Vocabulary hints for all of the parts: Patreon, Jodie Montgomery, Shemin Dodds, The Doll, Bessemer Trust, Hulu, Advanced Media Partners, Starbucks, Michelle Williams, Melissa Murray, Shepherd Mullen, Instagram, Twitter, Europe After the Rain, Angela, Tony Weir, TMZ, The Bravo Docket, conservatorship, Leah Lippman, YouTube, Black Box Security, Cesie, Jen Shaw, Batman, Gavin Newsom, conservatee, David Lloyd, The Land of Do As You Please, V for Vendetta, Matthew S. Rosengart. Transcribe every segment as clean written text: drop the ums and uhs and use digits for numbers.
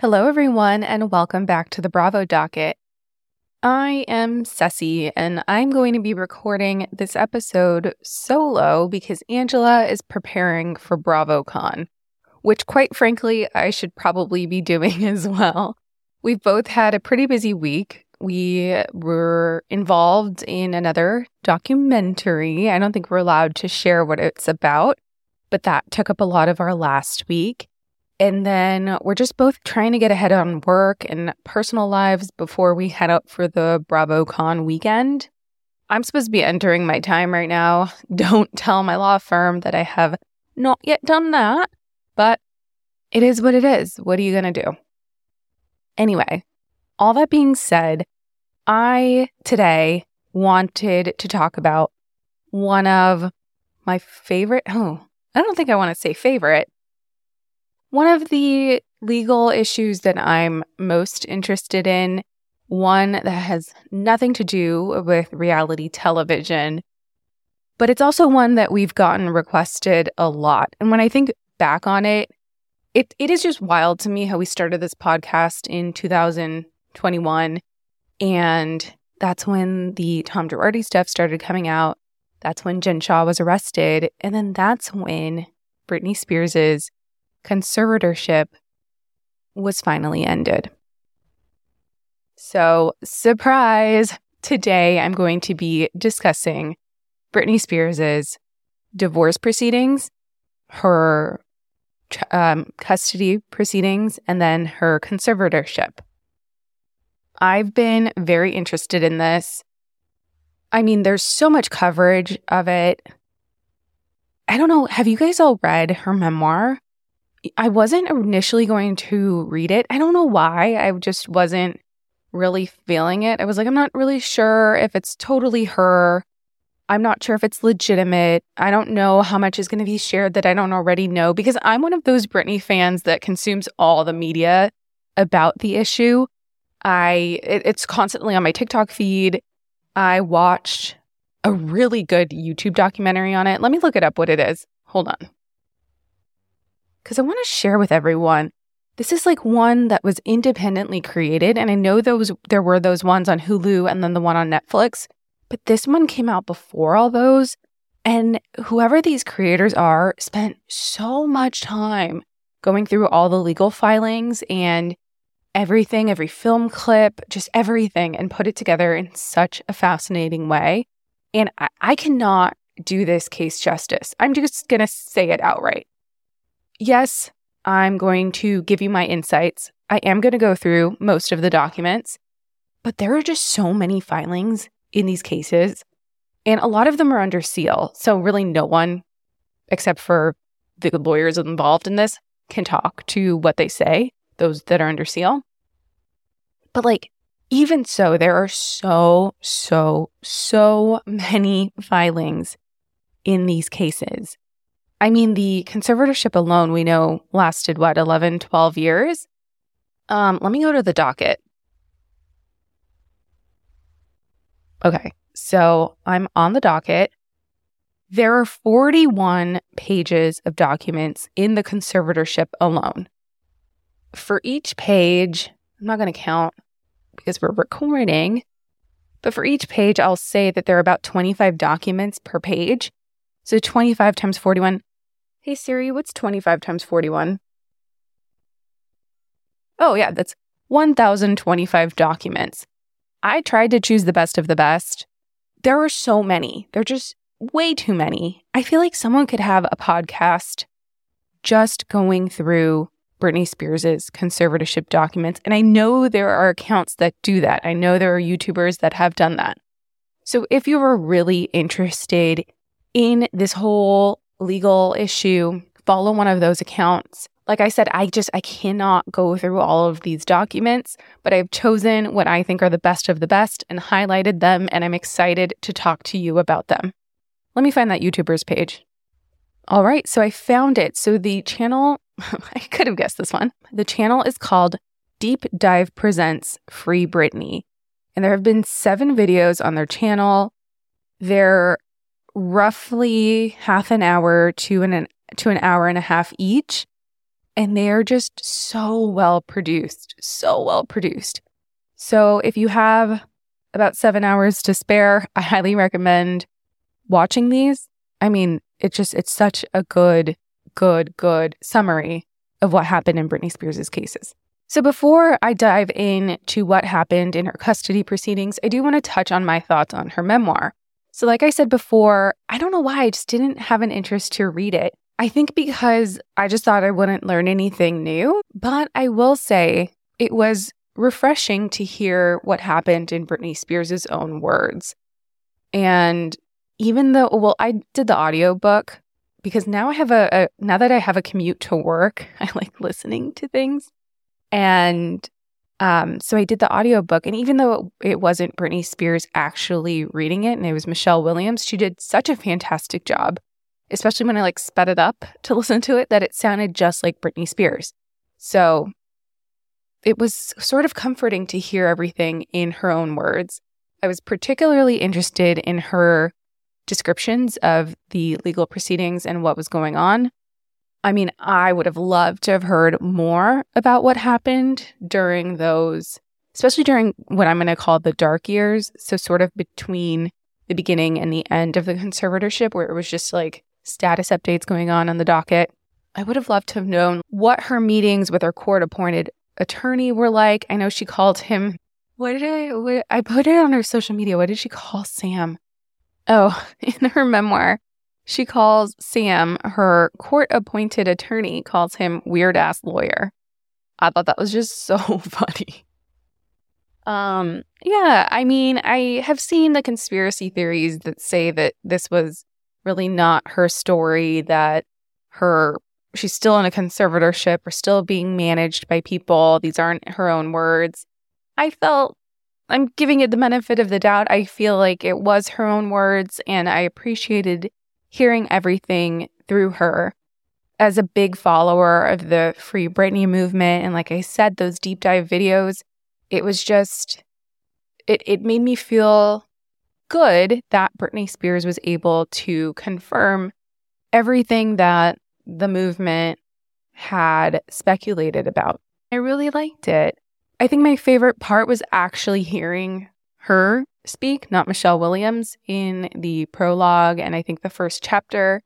Hello, everyone, and welcome back to the Bravo Docket. I am Cesie, and I'm going to be recording this episode solo because Angela is preparing for BravoCon, which, quite frankly, I should probably be doing as well. We've both had a pretty busy week. We were involved in another documentary. I don't think we're allowed to share what it's about, but that took up a lot of our last week. And then we're just both trying to get ahead on work and personal lives before we head out for the BravoCon weekend. I'm supposed to be entering my time right now. Don't tell my law firm that I have not yet done that, but it is what it is. What are you going to do? Anyway, all that being said, I today wanted to talk about one of my favorite, one of the legal issues that I'm most interested in, one that has nothing to do with reality television, but it's also one that we've gotten requested a lot. And when I think back on it, it is just wild to me how we started this podcast in 2021. And that's when the Tom Girardi stuff started coming out. That's when Jen Shaw was arrested. And then that's when Britney Spears's conservatorship was finally ended. So, surprise! Today I'm going to be discussing Britney Spears's divorce proceedings, her custody proceedings, and then her conservatorship. I've been very interested in this. I mean, there's so much coverage of it. I don't know, have you guys all read her memoir? I wasn't initially going to read it. I don't know why. I just wasn't really feeling it. I was like, I'm not really sure if it's totally her. I'm not sure if it's legitimate. I don't know how much is going to be shared that I don't already know, because I'm one of those Britney fans that consumes all the media about the issue. It's constantly on my TikTok feed. I watched a really good YouTube documentary on it. Let me look it up what it is. Hold on. Because I want to share with everyone, this is like one that was independently created. And I know there were those ones on Hulu and then the one on Netflix. But this one came out before all those. And whoever these creators are spent so much time going through all the legal filings and everything, every film clip, just everything, and put it together in such a fascinating way. And I cannot do this case justice. I'm just going to say it outright. Yes, I'm going to give you my insights. I am going to go through most of the documents, but there are just so many filings in these cases, and a lot of them are under seal. So really no one, except for the lawyers involved in this, can talk to what they say, those that are under seal. But like, even so, there are so many filings in these cases. I mean, the conservatorship alone, we know, lasted, 12 years? Let me go to the docket. Okay, so I'm on the docket. There are 41 pages of documents in the conservatorship alone. for each page, I'm not going to count because we're recording, but for each page, I'll say that there are about 25 documents per page. So 25 times 41. Hey, Siri, what's 25 times 41? Oh, yeah, that's 1,025 documents. I tried to choose the best of the best. There are so many. They're just way too many. I feel like someone could have a podcast just going through Britney Spears' conservatorship documents. And I know there are accounts that do that. I know there are YouTubers that have done that. So if you were really interested in this whole legal issue, follow one of those accounts. Like I said, I cannot go through all of these documents, but I've chosen what I think are the best of the best and highlighted them, and I'm excited to talk to you about them. Let me find that YouTuber's page. All right, so I found it. So the channel, I could have guessed this one. The channel is called Deep Dive Presents Free Britney. And there have been 7 videos on their channel. They're roughly half an hour to an hour and a half each. And they are just so well produced, so well produced. So if you have about 7 hours to spare, I highly recommend watching these. I mean, it's such a good summary of what happened in Britney Spears' cases. So before I dive into what happened in her custody proceedings, I do want to touch on my thoughts on her memoir. So like I said before, I don't know why I just didn't have an interest to read it. I think because I just thought I wouldn't learn anything new, but I will say it was refreshing to hear what happened in Britney Spears' own words. And even though, well, I did the audiobook because now I have now that I have a commute to work, I like listening to things. And so I did the audiobook, and even though it wasn't Britney Spears actually reading it and it was Michelle Williams, she did such a fantastic job, especially when I like sped it up to listen to it, that it sounded just like Britney Spears. So it was sort of comforting to hear everything in her own words. I was particularly interested in her descriptions of the legal proceedings and what was going on. I mean, I would have loved to have heard more about what happened during those, especially during what I'm going to call the dark years. So sort of between the beginning and the end of the conservatorship, where it was just like status updates going on the docket. I would have loved to have known what her meetings with her court-appointed attorney were like. I know she called him, I put it on her social media. What did she call Sam? Oh, in her memoir, she calls Sam, her court-appointed attorney, calls him weird-ass lawyer. I thought that was just so funny. Yeah, I mean, I have seen the conspiracy theories that say that this was really not her story, that she's still in a conservatorship or still being managed by people. These aren't her own words. I'm giving it the benefit of the doubt. I feel like it was her own words, and I appreciated hearing everything through her. As a big follower of the Free Britney movement, and like I said, those deep dive videos, it was just, it made me feel good that Britney Spears was able to confirm everything that the movement had speculated about. I really liked it. I think my favorite part was actually hearing her speak, not Michelle Williams, in the prologue and I think the first chapter.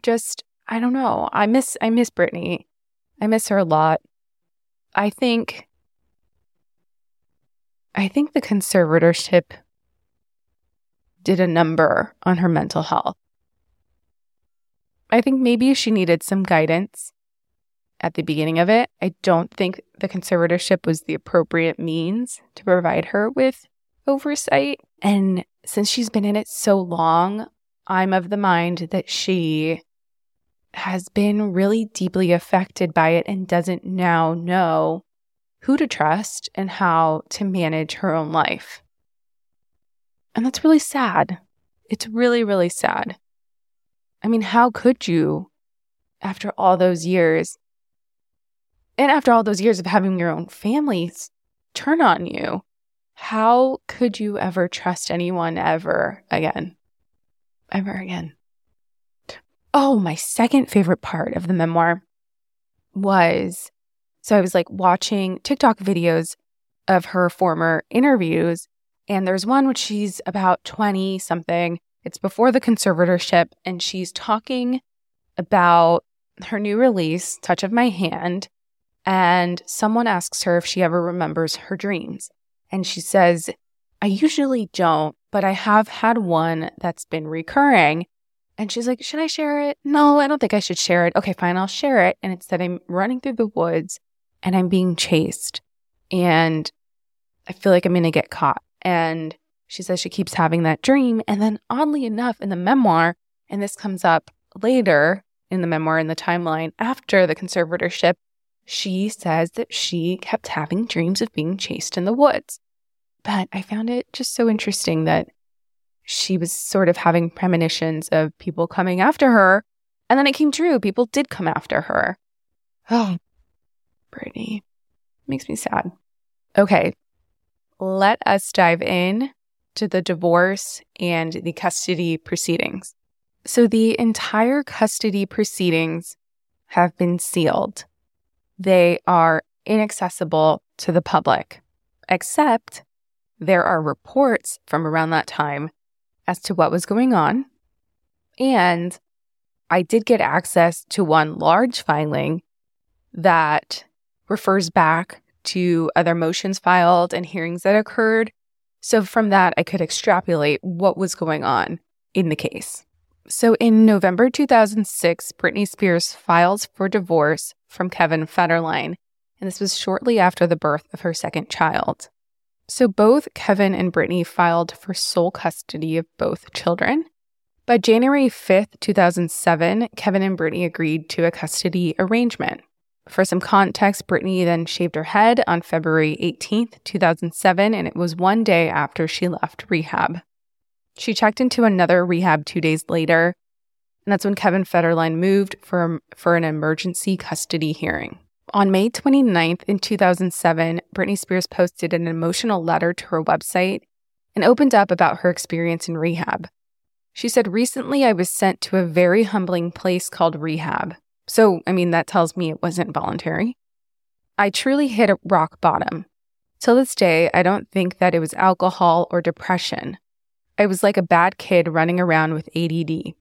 Just, I don't know. I miss Britney. I miss her a lot. I think the conservatorship did a number on her mental health. I think maybe she needed some guidance at the beginning of it. I don't think the conservatorship was the appropriate means to provide her with oversight. And since she's been in it so long, I'm of the mind that she has been really deeply affected by it and doesn't now know who to trust and how to manage her own life. And that's really sad. It's really, really sad. I mean, how could you, after all those years, and after all those years of having your own families turn on you, how could you ever trust anyone ever again? Ever again. Oh, my second favorite part of the memoir was So I was like watching TikTok videos of her former interviews. And there's one which she's about 20 something. It's before the conservatorship. And she's talking about her new release, Touch of My Hand. And someone asks her if she ever remembers her dreams. And she says, I usually don't, but I have had one that's been recurring. And she's like, should I share it? No, I don't think I should share it. Okay, fine, I'll share it. And it's that I'm running through the woods and I'm being chased. And I feel like I'm going to get caught. And she says she keeps having that dream. And then oddly enough, in the memoir, and this comes up later in the memoir in the timeline after the conservatorship, she says that she kept having dreams of being chased in the woods. But I found it just so interesting that she was sort of having premonitions of people coming after her. And then it came true. People did come after her. Oh, Britney. Makes me sad. Okay, let us dive in to the divorce and the custody proceedings. So the entire custody proceedings have been sealed. They are inaccessible to the public, except there are reports from around that time as to what was going on. And I did get access to one large filing that refers back to other motions filed and hearings that occurred. So from that, I could extrapolate what was going on in the case. So in November 2006, Britney Spears files for divorce from Kevin Federline, and this was shortly after the birth of her second child. So both Kevin and Britney filed for sole custody of both children. By January 5th, 2007, Kevin and Britney agreed to a custody arrangement. For some context, Britney then shaved her head on February 18th, 2007, and it was one day after she left rehab. She checked into another rehab 2 days later, and that's when Kevin Federline moved for an emergency custody hearing. On May 29th in 2007, Britney Spears posted an emotional letter to her website and opened up about her experience in rehab. She said, recently I was sent to a very humbling place called rehab. So, I mean, that tells me it wasn't voluntary. I truly hit a rock bottom. Till this day, I don't think that it was alcohol or depression. I was like a bad kid running around with ADD.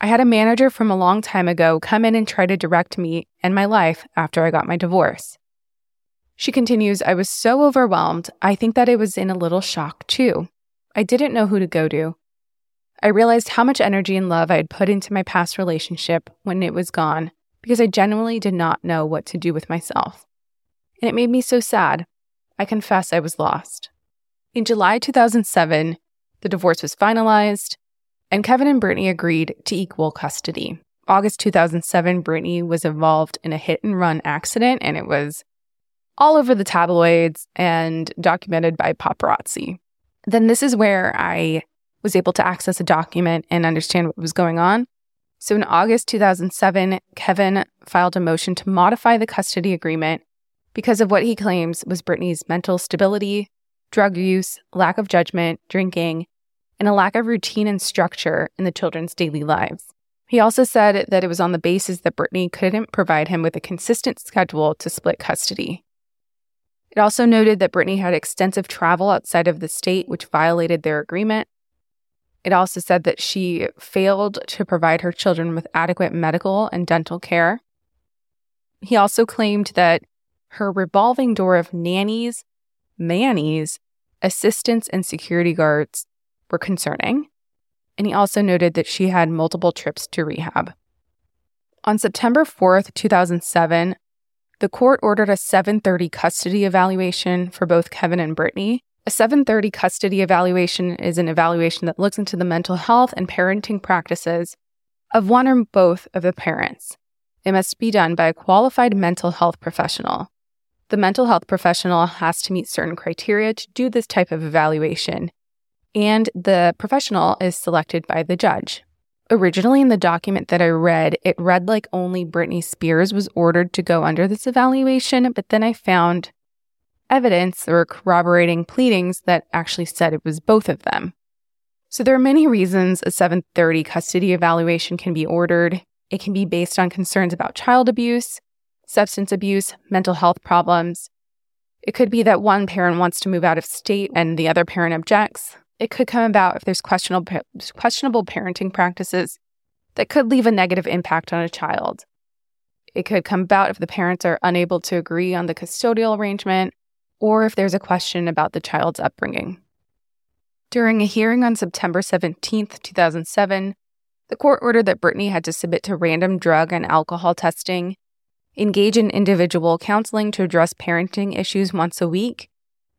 I had a manager from a long time ago come in and try to direct me and my life after I got my divorce. She continues, I was so overwhelmed, I think that I was in a little shock too. I didn't know who to go to. I realized how much energy and love I had put into my past relationship when it was gone because I genuinely did not know what to do with myself. And it made me so sad. I confess I was lost. In July 2007, the divorce was finalized and Kevin and Britney agreed to equal custody. August 2007, Britney was involved in a hit-and-run accident and it was all over the tabloids and documented by paparazzi. Then this is where I was able to access a document and understand what was going on. So in August 2007, Kevin filed a motion to modify the custody agreement because of what he claims was Britney's mental stability, drug use, lack of judgment, drinking, and a lack of routine and structure in the children's daily lives. He also said that it was on the basis that Britney couldn't provide him with a consistent schedule to split custody. It also noted that Britney had extensive travel outside of the state, which violated their agreement. It also said that she failed to provide her children with adequate medical and dental care. He also claimed that her revolving door of nannies, mannies, assistants, and security guards were concerning. And he also noted that she had multiple trips to rehab. On September 4th, 2007, the court ordered a 7:30 custody evaluation for both Kevin and Britney. A 7:30 custody evaluation is an evaluation that looks into the mental health and parenting practices of one or both of the parents. It must be done by a qualified mental health professional. The mental health professional has to meet certain criteria to do this type of evaluation, and the professional is selected by the judge. Originally in the document that I read, it read like only Britney Spears was ordered to go under this evaluation, but then I found evidence or corroborating pleadings that actually said it was both of them. So there are many reasons a 7:30 custody evaluation can be ordered. It can be based on concerns about child abuse, substance abuse, mental health problems. It could be that one parent wants to move out of state and the other parent objects. It could come about if there's questionable parenting practices that could leave a negative impact on a child. It could come about if the parents are unable to agree on the custodial arrangement or if there's a question about the child's upbringing. During a hearing on September 17, 2007, the court ordered that Britney had to submit to random drug and alcohol testing, engage in individual counseling to address parenting issues once a week,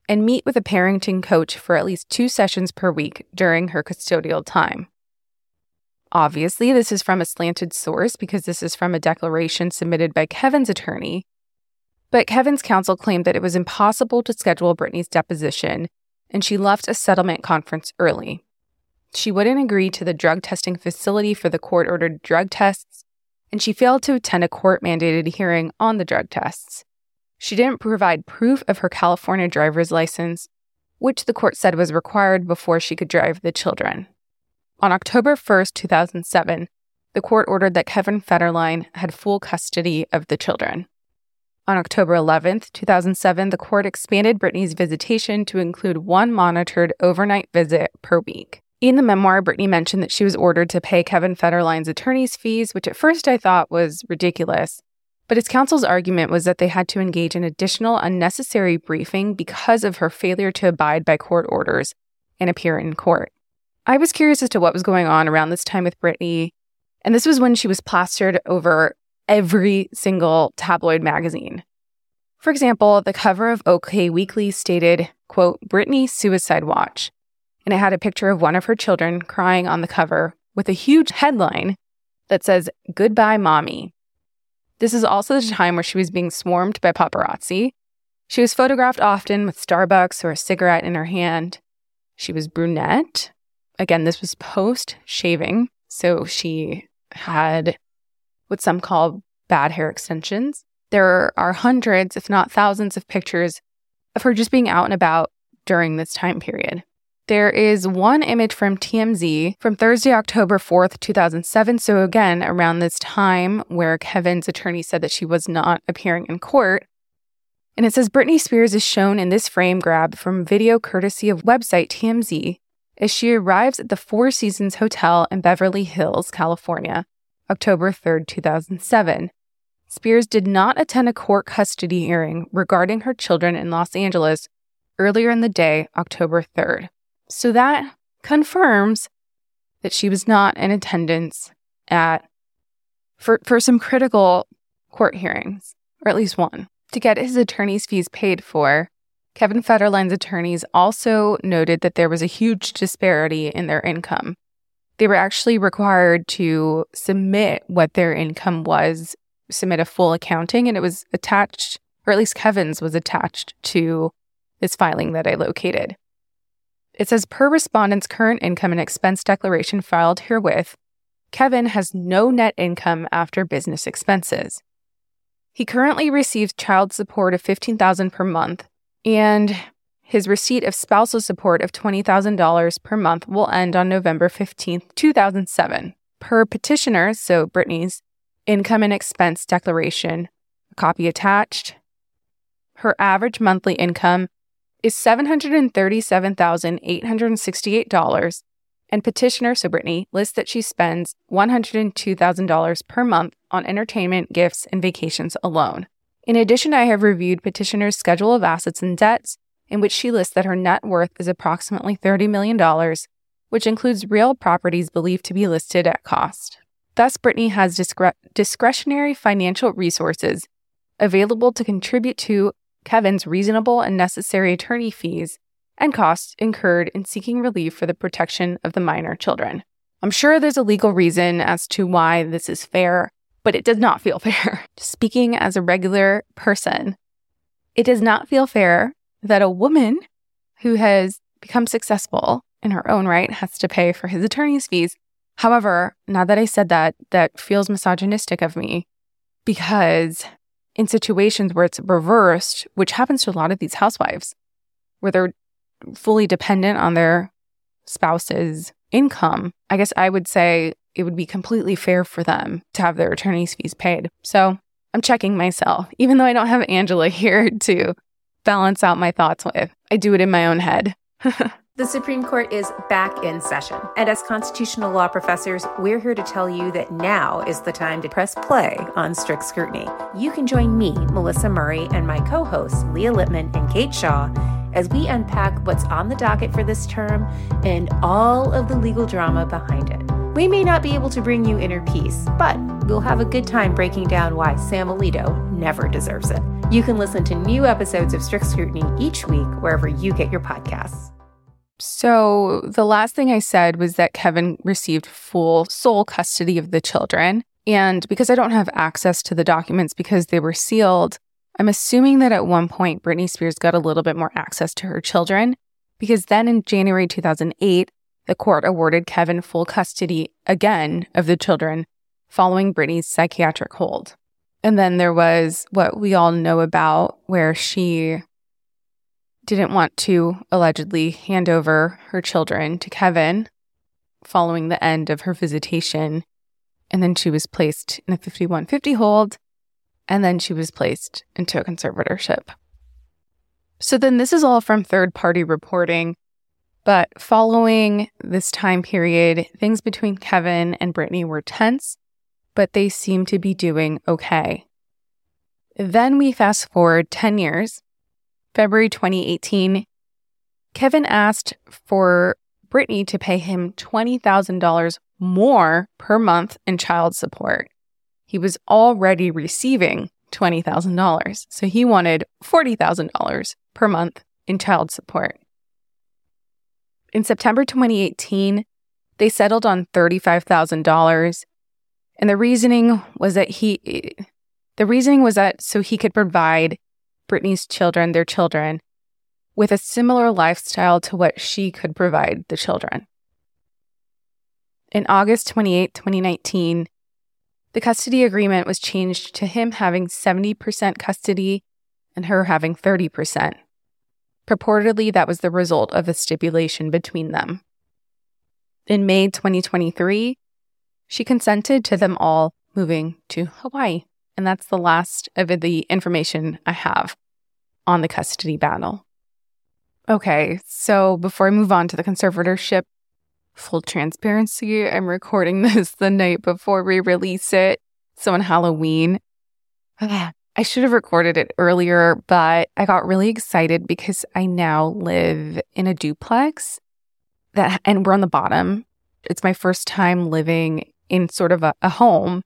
and meet with a parenting coach for at least 2 sessions per week during her custodial time. Obviously, this is from a slanted source because this is from a declaration submitted by Kevin's attorney, but Kevin's counsel claimed that it was impossible to schedule Britney's deposition, and she left a settlement conference early. She wouldn't agree to the drug testing facility for the court-ordered drug tests, and she failed to attend a court-mandated hearing on the drug tests. She didn't provide proof of her California driver's license, which the court said was required before she could drive the children. On October 1, 2007, the court ordered that Kevin Federline had full custody of the children. On October 11, 2007, the court expanded Britney's visitation to include one monitored overnight visit per week. In the memoir, Britney mentioned that she was ordered to pay Kevin Federline's attorney's fees, which at first I thought was ridiculous, but his counsel's argument was that they had to engage in additional unnecessary briefing because of her failure to abide by court orders and appear in court. I was curious as to what was going on around this time with Britney, and this was when she was plastered over every single tabloid magazine. For example, the cover of OK Weekly stated, quote, "Britney Suicide Watch," and it had a picture of one of her children crying on the cover with a huge headline that says, "Goodbye, Mommy." This is also the time where she was being swarmed by paparazzi. She was photographed often with Starbucks or a cigarette in her hand. She was brunette. Again, this was post-shaving, so she had what some call bad hair extensions. There are hundreds, if not thousands, of pictures of her just being out and about during this time period. There is one image from TMZ from Thursday, October 4th, 2007. So again, around this time where Kevin's attorney said that she was not appearing in court. And it says, Britney Spears is shown in this frame grab from video courtesy of website TMZ as she arrives at the Four Seasons Hotel in Beverly Hills, California, October 3rd, 2007. Spears did not attend a court custody hearing regarding her children in Los Angeles earlier in the day, October 3rd. So that confirms that she was not in attendance at for some critical court hearings, or at least one. To get his attorney's fees paid for, Kevin Federline's attorneys also noted that there was a huge disparity in their income. They were actually required to submit what their income was, submit a full accounting, and it was attached, or at least Kevin's was attached to this filing that I located. It says, per respondent's current income and expense declaration filed herewith, Kevin has no net income after business expenses. He currently receives child support of $15,000 per month, and his receipt of spousal support of $20,000 per month will end on November 15, 2007. Per petitioner, so Britney's, income and expense declaration, a copy attached, her average monthly income is $737,868, and petitioner, so Britney, lists that she spends $102,000 per month on entertainment, gifts, and vacations alone. In addition, I have reviewed petitioner's schedule of assets and debts, in which she lists that her net worth is approximately $30 million, which includes real properties believed to be listed at cost. Thus, Britney has discretionary financial resources available to contribute to Kevin's reasonable and necessary attorney fees and costs incurred in seeking relief for the protection of the minor children. I'm sure there's a legal reason as to why this is fair, but it does not feel fair. Speaking as a regular person, it does not feel fair that a woman who has become successful in her own right has to pay for his attorney's fees. However, now that I said that, that feels misogynistic of me because in situations where it's reversed, which happens to a lot of these housewives, where they're fully dependent on their spouse's income, I guess I would say it would be completely fair for them to have their attorney's fees paid. So I'm checking myself, even though I don't have Angela here to balance out my thoughts with. I do it in my own head. The Supreme Court is back in session. And as constitutional law professors, we're here to tell you that now is the time to press play on Strict Scrutiny. You can join me, Melissa Murray, and my co-hosts, Leah Lippman and Kate Shaw, as we unpack what's on the docket for this term and all of the legal drama behind it. We may not be able to bring you inner peace, but we'll have a good time breaking down why Sam Alito never deserves it. You can listen to new episodes of Strict Scrutiny each week wherever you get your podcasts. So the last thing I said was that Kevin received full sole custody of the children. And because I don't have access to the documents because they were sealed, I'm assuming that at one point Britney Spears got a little bit more access to her children, because then in January 2008, the court awarded Kevin full custody again of the children following Britney's psychiatric hold. And then there was what we all know about, where she didn't want to allegedly hand over her children to Kevin following the end of her visitation. And then she was placed in a 5150 hold. And then she was placed into a conservatorship. So then this is all from third-party reporting. But following this time period, things between Kevin and Britney were tense, but they seemed to be doing okay. Then we fast forward 10 years, February 2018. Kevin asked for Britney to pay him $20,000 more per month in child support. He was already receiving $20,000, so he wanted $40,000 per month in child support. In September 2018, they settled on $35,000, and the reasoning was that he could provide Britney's children, their children, with a similar lifestyle to what she could provide the children. In August 28, 2019, the custody agreement was changed to him having 70% custody and her having 30%. Purportedly, that was the result of a stipulation between them. In May 2023, she consented to them all moving to Hawaii, and that's the last of the information I have on the custody battle. Okay, so before I move on to the conservatorship, full transparency, I'm recording this the night before we release it, so on Halloween. I should have recorded it earlier, but I got really excited because I now live in a duplex, and we're on the bottom. It's my first time living in sort of a home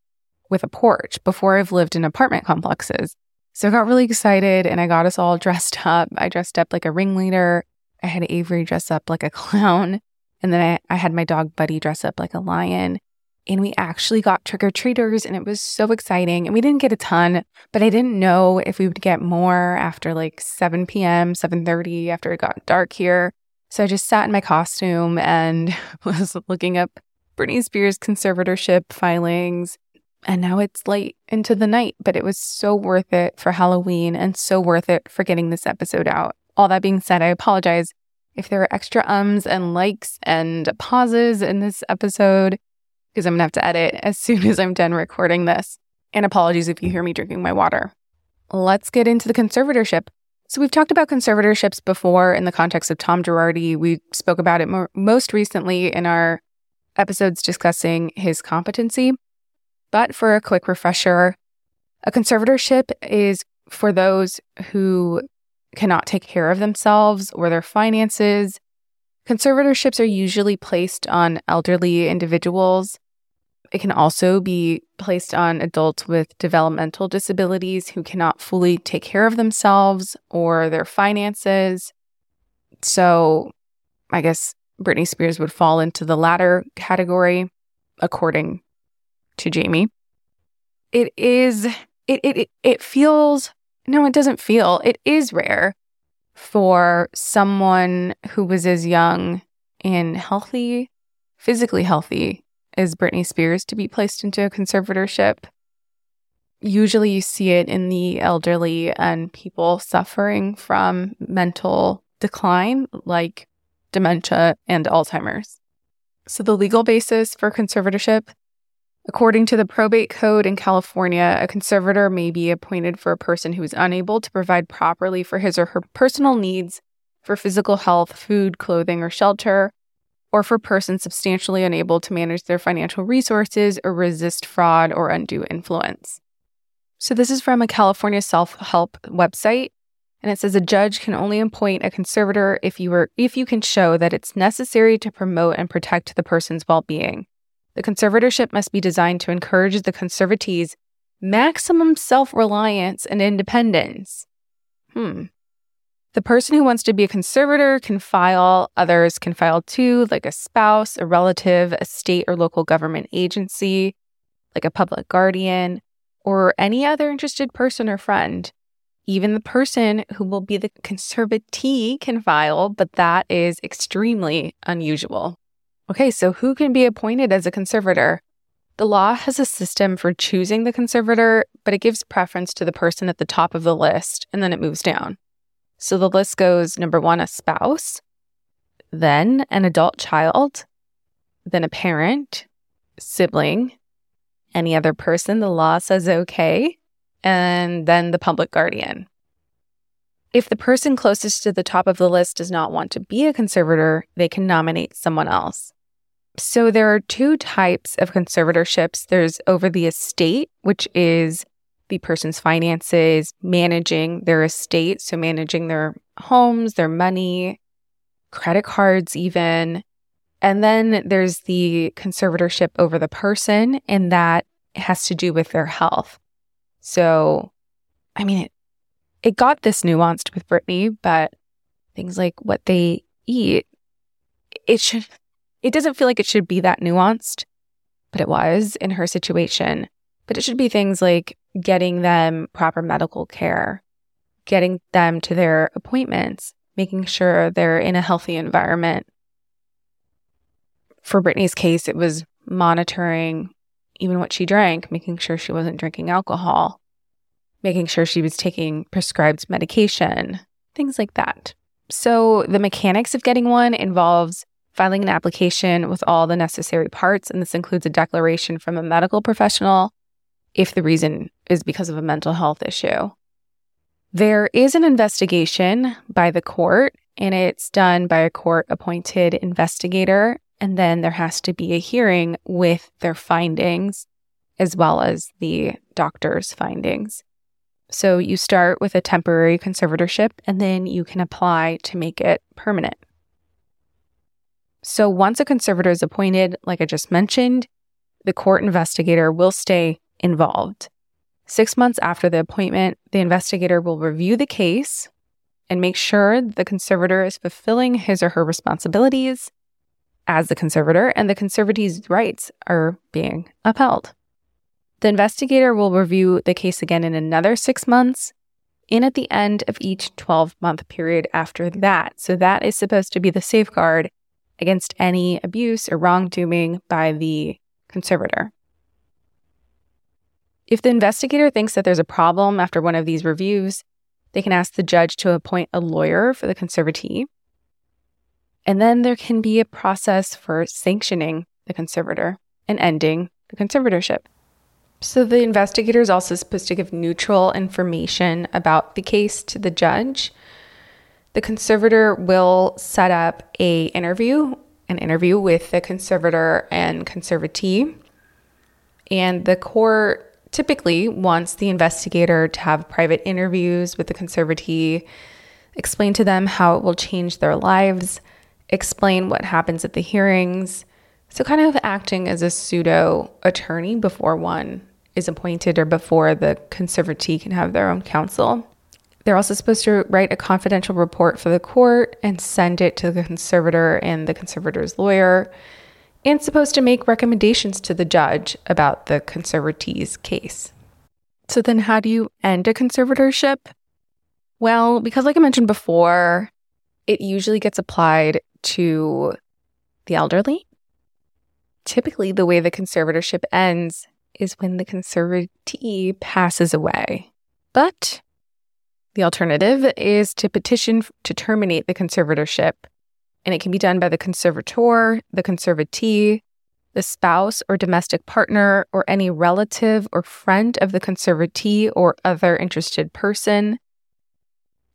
with a porch. Before, I've lived in apartment complexes. So I got really excited, and I got us all dressed up. I dressed up like a ringleader. I had Avery dress up like a clown. And then I had my dog Buddy dress up like a lion. And we actually got trick-or-treaters, and it was so exciting. And we didn't get a ton, but I didn't know if we would get more after like 7 p.m., 7:30, after it got dark here. So I just sat in my costume and was looking up Britney Spears conservatorship filings. And now it's late into the night, but it was so worth it for Halloween and so worth it for getting this episode out. All that being said, I apologize if there are extra ums and likes and pauses in this episode, because I'm going to have to edit as soon as I'm done recording this. And apologies if you hear me drinking my water. Let's get into the conservatorship. So we've talked about conservatorships before in the context of Tom Girardi. We spoke about it most recently in our episodes discussing his competency. But for a quick refresher, a conservatorship is for those who cannot take care of themselves or their finances. Conservatorships are usually placed on elderly individuals. It can also be placed on adults with developmental disabilities who cannot fully take care of themselves or their finances. So I guess Britney Spears would fall into the latter category, according to Jamie. It is rare for someone who was as young and healthy, physically healthy, as Britney Spears to be placed into a conservatorship. Usually you see it in the elderly and people suffering from mental decline like dementia and Alzheimer's. So the legal basis for conservatorship According to the probate code in California, a conservator may be appointed for a person who is unable to provide properly for his or her personal needs for physical health, food, clothing, or shelter, or for persons substantially unable to manage their financial resources or resist fraud or undue influence. So this is from a California self-help website, and it says a judge can only appoint a conservator if you can show that it's necessary to promote and protect the person's well-being. The conservatorship must be designed to encourage the conservatee's maximum self-reliance and independence. The person who wants to be a conservator can file, others can file too, like a spouse, a relative, a state or local government agency, like a public guardian, or any other interested person or friend. Even the person who will be the conservatee can file, but that is extremely unusual. Okay, so who can be appointed as a conservator? The law has a system for choosing the conservator, but it gives preference to the person at the top of the list, and then it moves down. So the list goes, number one, a spouse, then an adult child, then a parent, sibling, any other person the law says okay, and then the public guardian. If the person closest to the top of the list does not want to be a conservator, they can nominate someone else. So there are two types of conservatorships. There's over the estate, which is the person's finances, managing their estate, so managing their homes, their money, credit cards even. And then there's the conservatorship over the person, and that has to do with their health. So, I mean, it got this nuanced with Britney, but things like what they eat, it doesn't feel like it should be that nuanced, but it was in her situation. But it should be things like getting them proper medical care, getting them to their appointments, making sure they're in a healthy environment. For Britney's case, it was monitoring even what she drank, making sure she wasn't drinking alcohol, making sure she was taking prescribed medication, things like that. So the mechanics of getting one involves filing an application with all the necessary parts, and this includes a declaration from a medical professional if the reason is because of a mental health issue. There is an investigation by the court, and it's done by a court-appointed investigator, and then there has to be a hearing with their findings as well as the doctor's findings. So you start with a temporary conservatorship, and then you can apply to make it permanent. So once a conservator is appointed, like I just mentioned, the court investigator will stay involved. 6 months after the appointment, the investigator will review the case and make sure the conservator is fulfilling his or her responsibilities as the conservator and the conservatee's rights are being upheld. The investigator will review the case again in another 6 months and at the end of each 12-month period after that. So that is supposed to be the safeguard against any abuse or wrongdoing by the conservator. If the investigator thinks that there's a problem after one of these reviews, they can ask the judge to appoint a lawyer for the conservatee. And then there can be a process for sanctioning the conservator and ending the conservatorship. So the investigator is also supposed to give neutral information about the case to the judge. The conservator will set up an interview with the conservator and conservatee. And the court typically wants the investigator to have private interviews with the conservatee, explain to them how it will change their lives, explain what happens at the hearings. So kind of acting as a pseudo attorney before one is appointed or before the conservatee can have their own counsel. They're also supposed to write a confidential report for the court and send it to the conservator and the conservator's lawyer, and supposed to make recommendations to the judge about the conservatee's case. So then how do you end a conservatorship? Well, because like I mentioned before, it usually gets applied to the elderly. Typically, the way the conservatorship ends is when the conservatee passes away. But the alternative is to petition to terminate the conservatorship, and it can be done by the conservator, the conservatee, the spouse or domestic partner or any relative or friend of the conservatee or other interested person.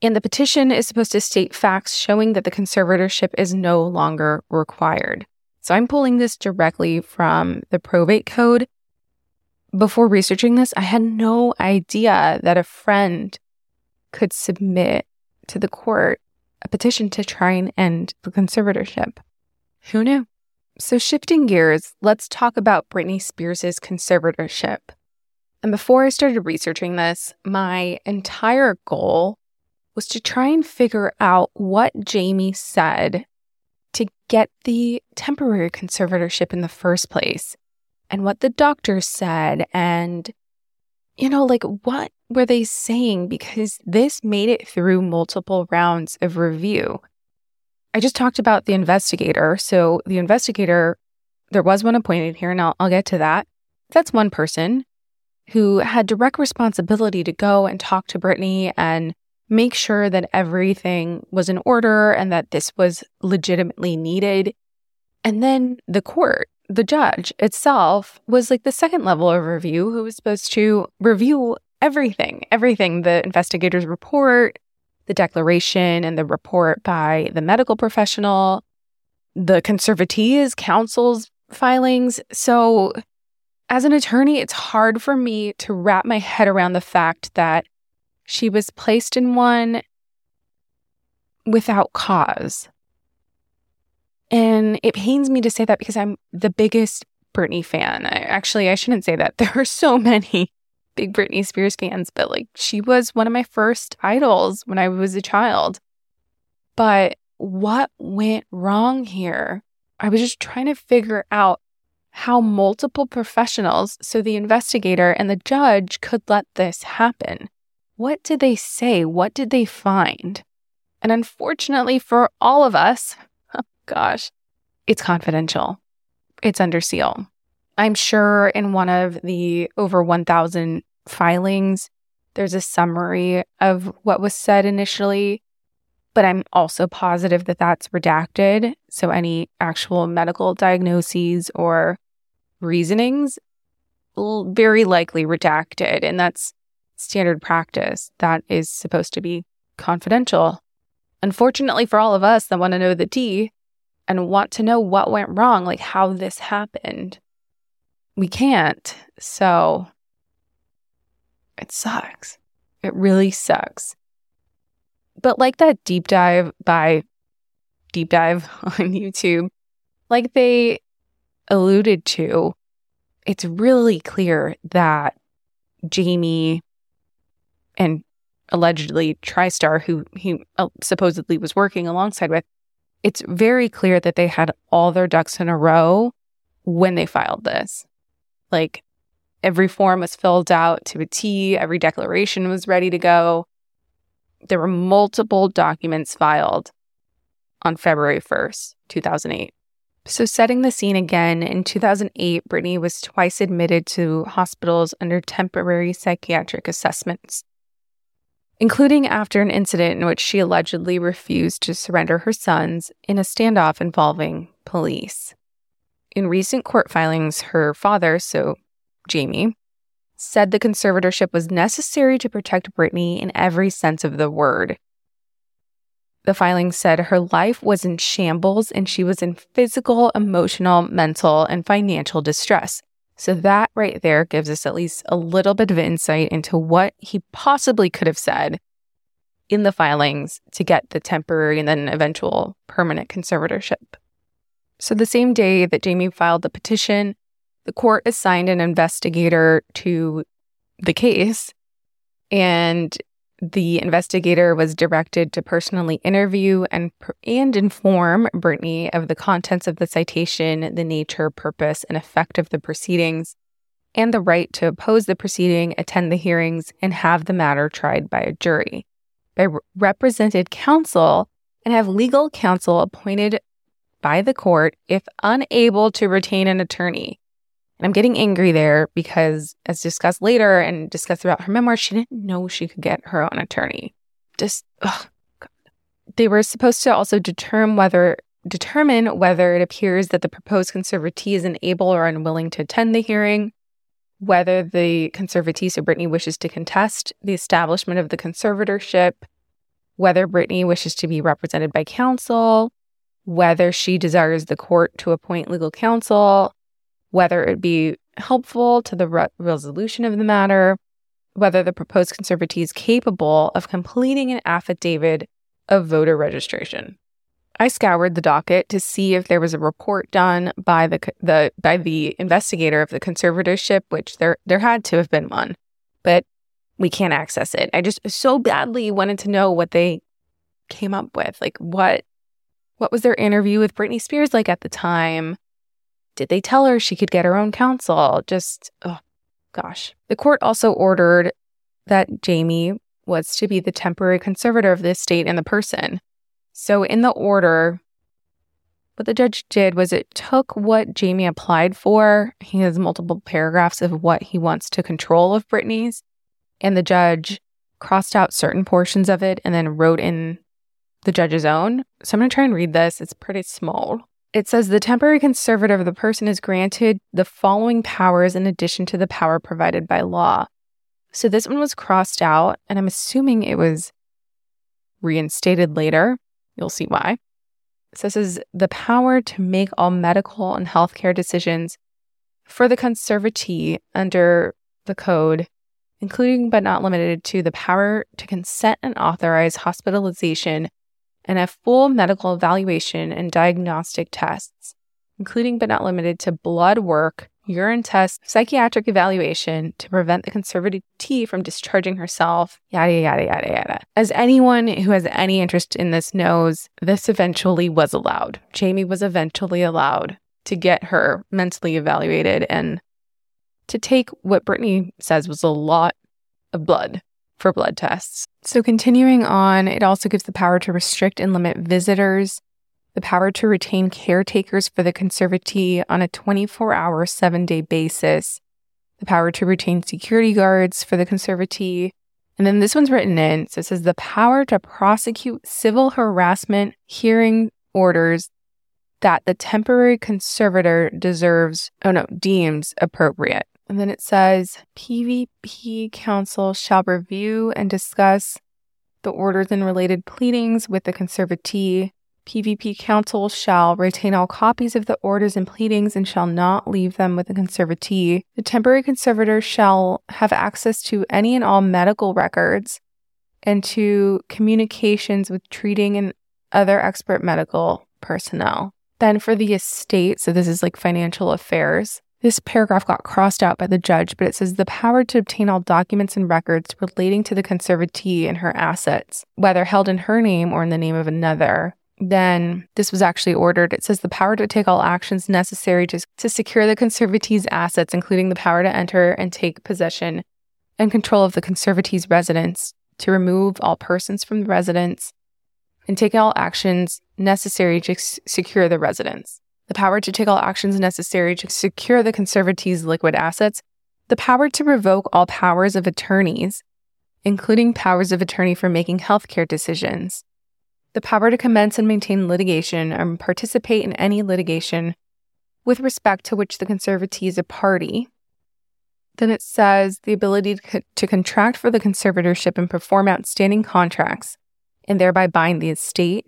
And the petition is supposed to state facts showing that the conservatorship is no longer required. So I'm pulling this directly from the probate code. Before researching this, I had no idea that a friend could submit to the court a petition to try and end the conservatorship. Who knew? So shifting gears, let's talk about Britney Spears' conservatorship. And before I started researching this, my entire goal was to try and figure out what Jamie said to get the temporary conservatorship in the first place, and what the doctors said, and, what were they saying? Because this made it through multiple rounds of review. I just talked about the investigator. So the investigator, there was one appointed here, and I'll get to that. That's one person who had direct responsibility to go and talk to Britney and make sure that everything was in order and that this was legitimately needed. And then the court, the judge itself, was like the second level of review, who was supposed to review everything, the investigator's report, the declaration and the report by the medical professional, the conservatee's counsel's filings. So as an attorney, it's hard for me to wrap my head around the fact that she was placed in one without cause. And it pains me to say that because I'm the biggest Britney fan. I shouldn't say that. There are so many big Britney Spears fans, but she was one of my first idols when I was a child. But what went wrong here? I was just trying to figure out how multiple professionals, so the investigator and the judge, could let this happen. What did they say? What did they find? And unfortunately for all of us, gosh, it's confidential. It's under seal. I'm sure in one of the over 1,000 filings, there's a summary of what was said initially, but I'm also positive that that's redacted. So any actual medical diagnoses or reasonings, very likely redacted. And that's standard practice. That is supposed to be confidential. Unfortunately for all of us that want to know the tea, and want to know what went wrong, how this happened. We can't. So it sucks. It really sucks. But that deep dive by Deep Dive on YouTube, they alluded to, it's really clear that Jamie and allegedly TriStar, who he supposedly was working alongside with, it's very clear that they had all their ducks in a row when they filed this. Every form was filled out to a T. Every declaration was ready to go. There were multiple documents filed on February 1st, 2008. So setting the scene again, in 2008, Britney was twice admitted to hospitals under temporary psychiatric assessments, including after an incident in which she allegedly refused to surrender her sons in a standoff involving police. In recent court filings, her father, so Jamie, said the conservatorship was necessary to protect Britney in every sense of the word. The filing said her life was in shambles and she was in physical, emotional, mental, and financial distress. So that right there gives us at least a little bit of insight into what he possibly could have said in the filings to get the temporary and then eventual permanent conservatorship. So the same day that Jamie filed the petition, the court assigned an investigator to the case, and the investigator was directed to personally interview and inform Britney of the contents of the citation, the nature, purpose, and effect of the proceedings, and the right to oppose the proceeding, attend the hearings, and have the matter tried by a jury, by represented counsel, and have legal counsel appointed by the court if unable to retain an attorney. And I'm getting angry there because, as discussed later and discussed throughout her memoir, she didn't know she could get her own attorney. They were supposed to also determine whether determine whether it appears that the proposed conservatee is unable or unwilling to attend the hearing, whether the conservatee, so Britney, wishes to contest the establishment of the conservatorship, whether Britney wishes to be represented by counsel, whether she desires the court to appoint legal counsel, whether it be helpful to the resolution of the matter, whether the proposed conservatee is capable of completing an affidavit of voter registration. I scoured the docket to see if there was a report done by the investigator of the conservatorship, which there had to have been one, but we can't access it. I just so badly wanted to know what they came up with. Like, what was their interview with Britney Spears like at the time? Did they tell her she could get her own counsel? Just, oh, gosh. The court also ordered that Jamie was to be the temporary conservator of the estate and the person. So in the order, what the judge did was it took what Jamie applied for. He has multiple paragraphs of what he wants to control of Britney's. And the judge crossed out certain portions of it and then wrote in the judge's own. So I'm going to try and read this. It's pretty small. It says the temporary conservator of the person is granted the following powers in addition to the power provided by law. So this one was crossed out, and I'm assuming it was reinstated later. You'll see why. So this is the power to make all medical and healthcare decisions for the conservatee under the code, including but not limited to the power to consent and authorize hospitalization and a full medical evaluation and diagnostic tests, including but not limited to blood work, urine tests, psychiatric evaluation to prevent the conservatee from discharging herself, yada, yada, yada, yada. As anyone who has any interest in this knows, this eventually was allowed. Jamie was eventually allowed to get her mentally evaluated and to take what Britney says was a lot of blood for blood tests. So continuing on, it also gives the power to restrict and limit visitors, the power to retain caretakers for the conservatee on a 24-hour, 7-day basis, the power to retain security guards for the conservatee. And then this one's written in, so it says the power to prosecute civil harassment hearing orders that the temporary conservator deems appropriate. And then it says, PVP counsel shall review and discuss the orders and related pleadings with the conservatee. PVP counsel shall retain all copies of the orders and pleadings and shall not leave them with the conservatee. The temporary conservator shall have access to any and all medical records and to communications with treating and other expert medical personnel. Then for the estate, so this is like financial affairs, this paragraph got crossed out by the judge, but it says the power to obtain all documents and records relating to the conservatee and her assets, whether held in her name or in the name of another. Then this was actually ordered. It says the power to take all actions necessary to secure the conservatee's assets, including the power to enter and take possession and control of the conservatee's residence, to remove all persons from the residence, and take all actions necessary to secure the residence. The power to take all actions necessary to secure the conservatee's liquid assets, the power to revoke all powers of attorneys, including powers of attorney for making healthcare decisions, the power to commence and maintain litigation and participate in any litigation with respect to which the conservatee is a party. Then it says the ability to contract for the conservatorship and perform outstanding contracts and thereby bind the estate,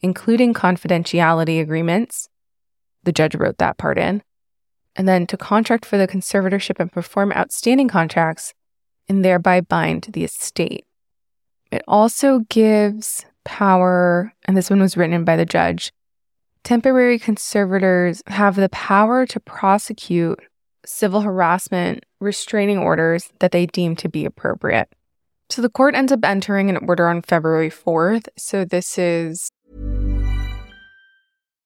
including confidentiality agreements. The judge wrote that part in. And then to contract for the conservatorship and perform outstanding contracts and thereby bind the estate. It also gives power, and this one was written in by the judge, temporary conservators have the power to prosecute civil harassment restraining orders that they deem to be appropriate. So the court ends up entering an order on February 4th. So this is...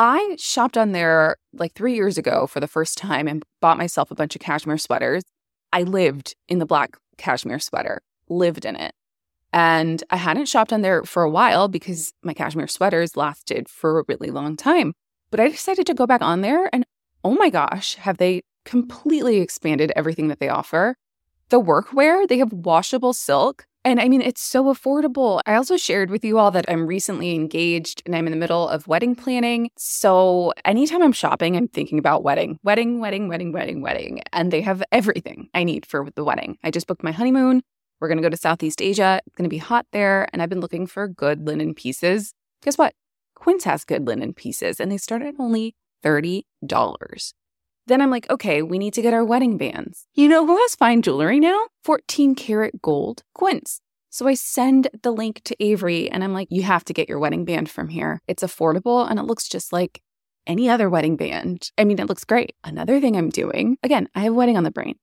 I shopped on there like 3 years ago for the first time and bought myself a bunch of cashmere sweaters. I lived in the black cashmere sweater, lived in it. And I hadn't shopped on there for a while because my cashmere sweaters lasted for a really long time. But I decided to go back on there and oh my gosh, have they completely expanded everything that they offer. The workwear, they have washable silk. And I mean, it's so affordable. I also shared with you all that I'm recently engaged and I'm in the middle of wedding planning. So anytime I'm shopping, I'm thinking about wedding. And they have everything I need for the wedding. I just booked my honeymoon. We're going to go to Southeast Asia. It's going to be hot there. And I've been looking for good linen pieces. Guess what? Quince has good linen pieces and they start at only $30. Then I'm like, okay, we need to get our wedding bands. You know who has fine jewelry now? 14 karat gold, Quince. So I send the link to Avery and I'm like, you have to get your wedding band from here. It's affordable and it looks just like any other wedding band. I mean, it looks great. Another thing I'm doing, again, I have wedding on the brain.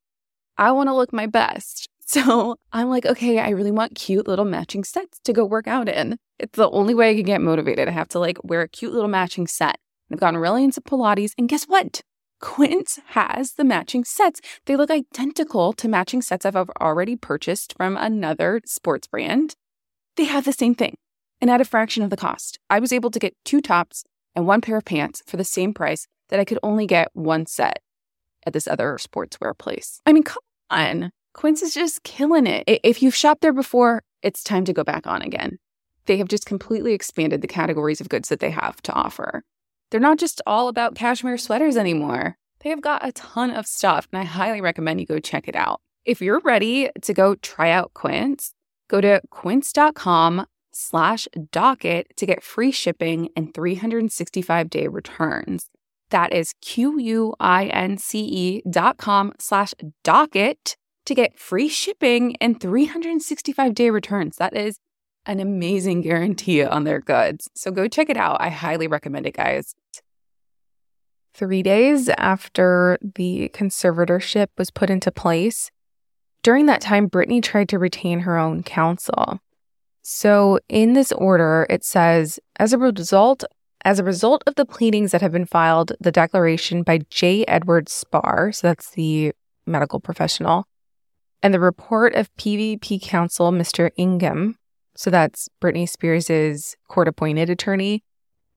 I want to look my best. So I'm like, okay, I really want cute little matching sets to go work out in. It's the only way I can get motivated. I have to like wear a cute little matching set. I've gotten really into Pilates and guess what? Quince has the matching sets. They look identical to matching sets I've already purchased from another sports brand. They have the same thing and at a fraction of the cost. I was able to get two tops and one pair of pants for the same price that I could only get one set at this other sportswear place. I mean, come on. Quince is just killing it. If you've shopped there before, it's time to go back on again. They have just completely expanded the categories of goods that they have to offer. They're not just all about cashmere sweaters anymore. They have got a ton of stuff, and I highly recommend you go check it out. If you're ready to go try out Quince, go to quince.com/docket to get free shipping and 365-day returns. That is quince.com/docket to get free shipping and 365-day returns. That is an amazing guarantee on their goods. So go check it out. I highly recommend it, guys. 3 days after the conservatorship was put into place, during that time, Britney tried to retain her own counsel. So in this order, it says, as a result of the pleadings that have been filed, the declaration by J. Edward Spar, so that's the medical professional, and the report of PVP counsel, Mr. Ingham, so that's Britney Spears' court-appointed attorney.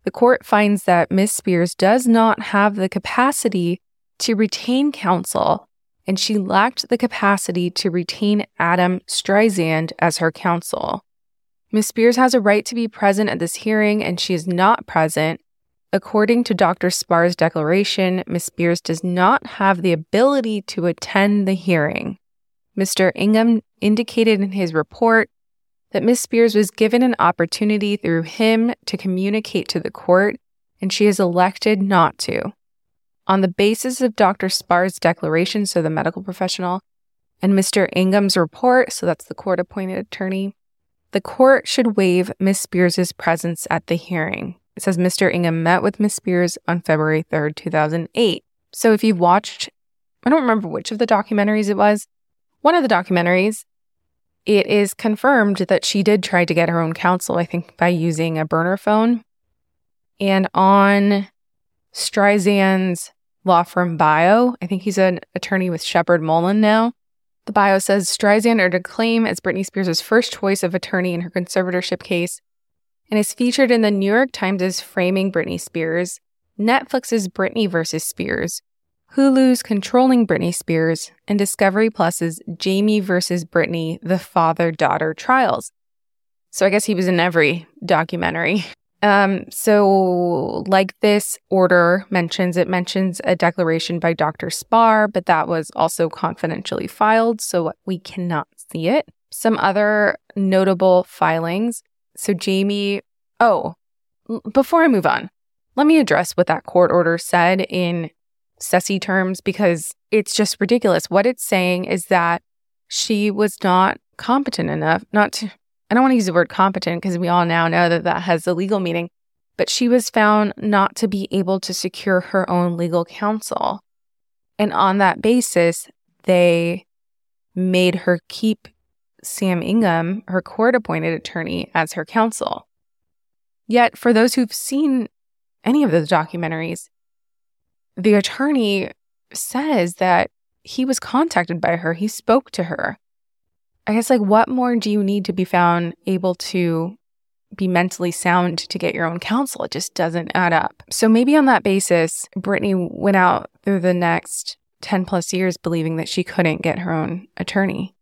The court finds that Ms. Spears does not have the capacity to retain counsel, and she lacked the capacity to retain Adam Streisand as her counsel. Ms. Spears has a right to be present at this hearing, and she is not present. According to Dr. Spar's declaration, Ms. Spears does not have the ability to attend the hearing. Mr. Ingham indicated in his report that Ms. Spears was given an opportunity through him to communicate to the court, and she has elected not to. On the basis of Dr. Spar's declaration, so the medical professional, and Mr. Ingham's report, so that's the court-appointed attorney, the court should waive Ms. Spears' presence at the hearing. It says Mr. Ingham met with Ms. Spears on February 3rd, 2008. So if you've watched, I don't remember which of the documentaries it was, one of the documentaries, it is confirmed that she did try to get her own counsel, I think, by using a burner phone. And on Streisand's law firm bio, I think he's an attorney with Shepherd Mullen now, the bio says Streisand earned a claim as Britney Spears' first choice of attorney in her conservatorship case and is featured in the New York Times' Framing Britney Spears, Netflix's Britney vs. Spears, Hulu's Controlling Britney Spears, and Discovery Plus's Jamie versus Britney, the father-daughter trials. So I guess he was in every documentary. So like this order mentions, it mentions a declaration by Dr. Spar, but that was also confidentially filed, so we cannot see it. Some other notable filings. So Jamie, before I move on, let me address what that court order said in Cesie terms, because it's just ridiculous. What it's saying is that she was not competent enough, I don't want to use the word competent because we all now know that that has a legal meaning, but she was found not to be able to secure her own legal counsel. And on that basis, they made her keep Sam Ingham, her court-appointed attorney, as her counsel. Yet, for those who've seen any of those documentaries, the attorney says that he was contacted by her. He spoke to her. I guess, what more do you need to be found able to be mentally sound to get your own counsel? It just doesn't add up. So maybe on that basis, Britney went out through the next 10 plus years believing that she couldn't get her own attorney.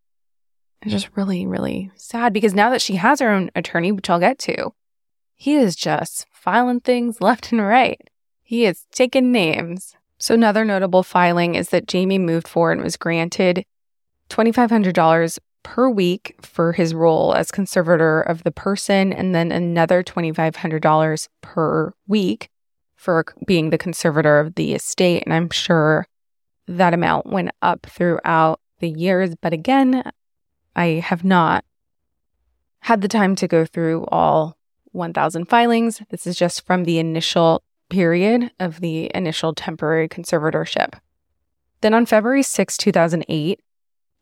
It's just really, really sad, because now that she has her own attorney, which I'll get to, he is just filing things left and right. He is taking names. So another notable filing is that Jamie moved forward and was granted $2,500 per week for his role as conservator of the person, and then another $2,500 per week for being the conservator of the estate. And I'm sure that amount went up throughout the years. But again, I have not had the time to go through all 1,000 filings. This is just from the initial period of the initial temporary conservatorship. Then on February 6, 2008,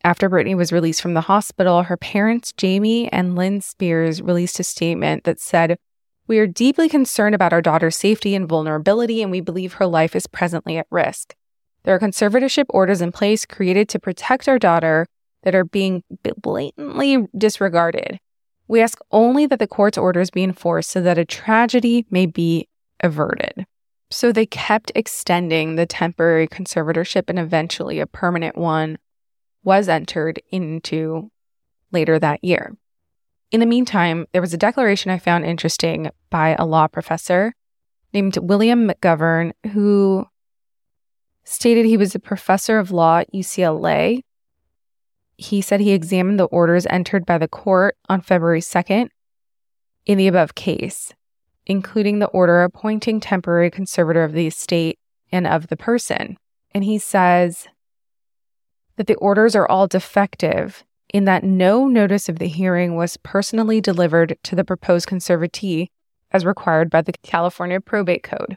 after Britney was released from the hospital, her parents, Jamie and Lynn Spears, released a statement that said, "We are deeply concerned about our daughter's safety and vulnerability, and we believe her life is presently at risk. There are conservatorship orders in place created to protect our daughter that are being blatantly disregarded. We ask only that the court's orders be enforced so that a tragedy may be averted." So they kept extending the temporary conservatorship, and eventually a permanent one was entered into later that year. In the meantime, there was a declaration I found interesting by a law professor named William McGovern, who stated he was a professor of law at UCLA. He said he examined the orders entered by the court on February 2nd in the above case, including the order appointing temporary conservator of the estate and of the person. And he says that the orders are all defective in that no notice of the hearing was personally delivered to the proposed conservatee as required by the California Probate Code.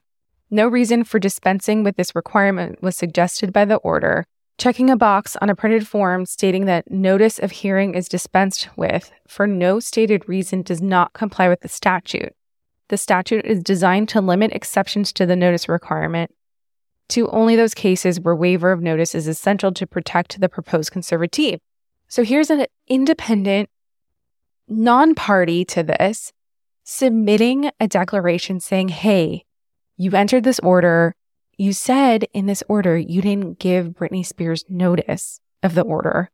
No reason for dispensing with this requirement was suggested by the order. Checking a box on a printed form stating that notice of hearing is dispensed with for no stated reason does not comply with the statute. The statute is designed to limit exceptions to the notice requirement to only those cases where waiver of notice is essential to protect the proposed conservatee. So here's an independent, non-party to this, submitting a declaration saying, hey, you entered this order. You said in this order you didn't give Britney Spears notice of the order.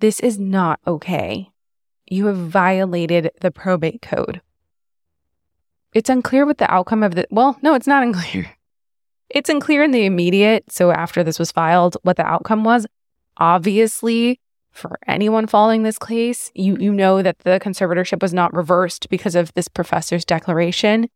This is not okay. You have violated the probate code. It's unclear what the outcome of the... Well, no, it's not unclear. It's unclear in the immediate, so after this was filed, what the outcome was. Obviously, for anyone following this case, you know that the conservatorship was not reversed because of this professor's declaration,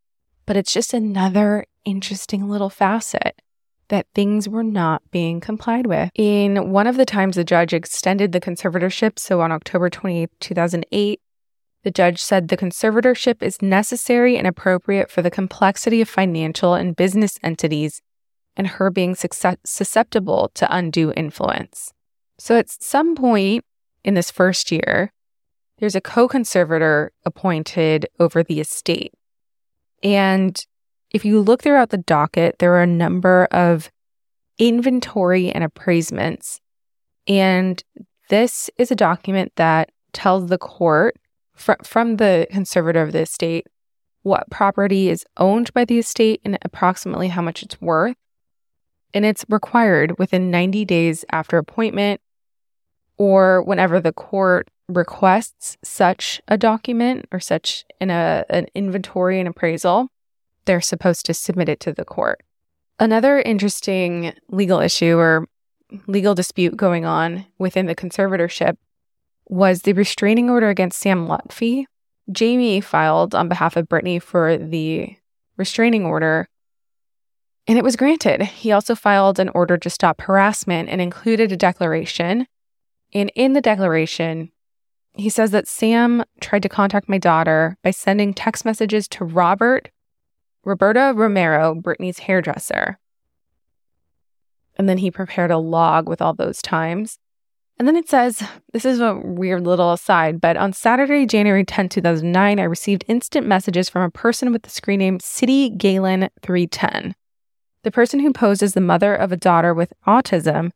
but it's just another interesting little facet that things were not being complied with. In one of the times the judge extended the conservatorship, so on October 28, 2008, the judge said the conservatorship is necessary and appropriate for the complexity of financial and business entities and her being susceptible to undue influence. So at some point in this first year, there's a co-conservator appointed over the estate. And if you look throughout the docket, there are a number of inventory and appraisements. And this is a document that tells the court from the conservator of the estate what property is owned by the estate and approximately how much it's worth. and it's required within 90 days after appointment or whenever the court requests such a document or such an inventory and appraisal, they're supposed to submit it to the court. Another interesting legal issue or legal dispute going on within the conservatorship was the restraining order against Sam Lutfi. Jamie filed on behalf of Britney for the restraining order, and it was granted. He also filed an order to stop harassment and included a declaration. And in the declaration, he says that Sam tried to contact my daughter by sending text messages to Roberta Romero, Britney's hairdresser. And then he prepared a log with all those times. And then it says, this is a weird little aside, but on Saturday, January 10, 2009, I received instant messages from a person with the screen name City Galen 310. The person who posed as the mother of a daughter with autism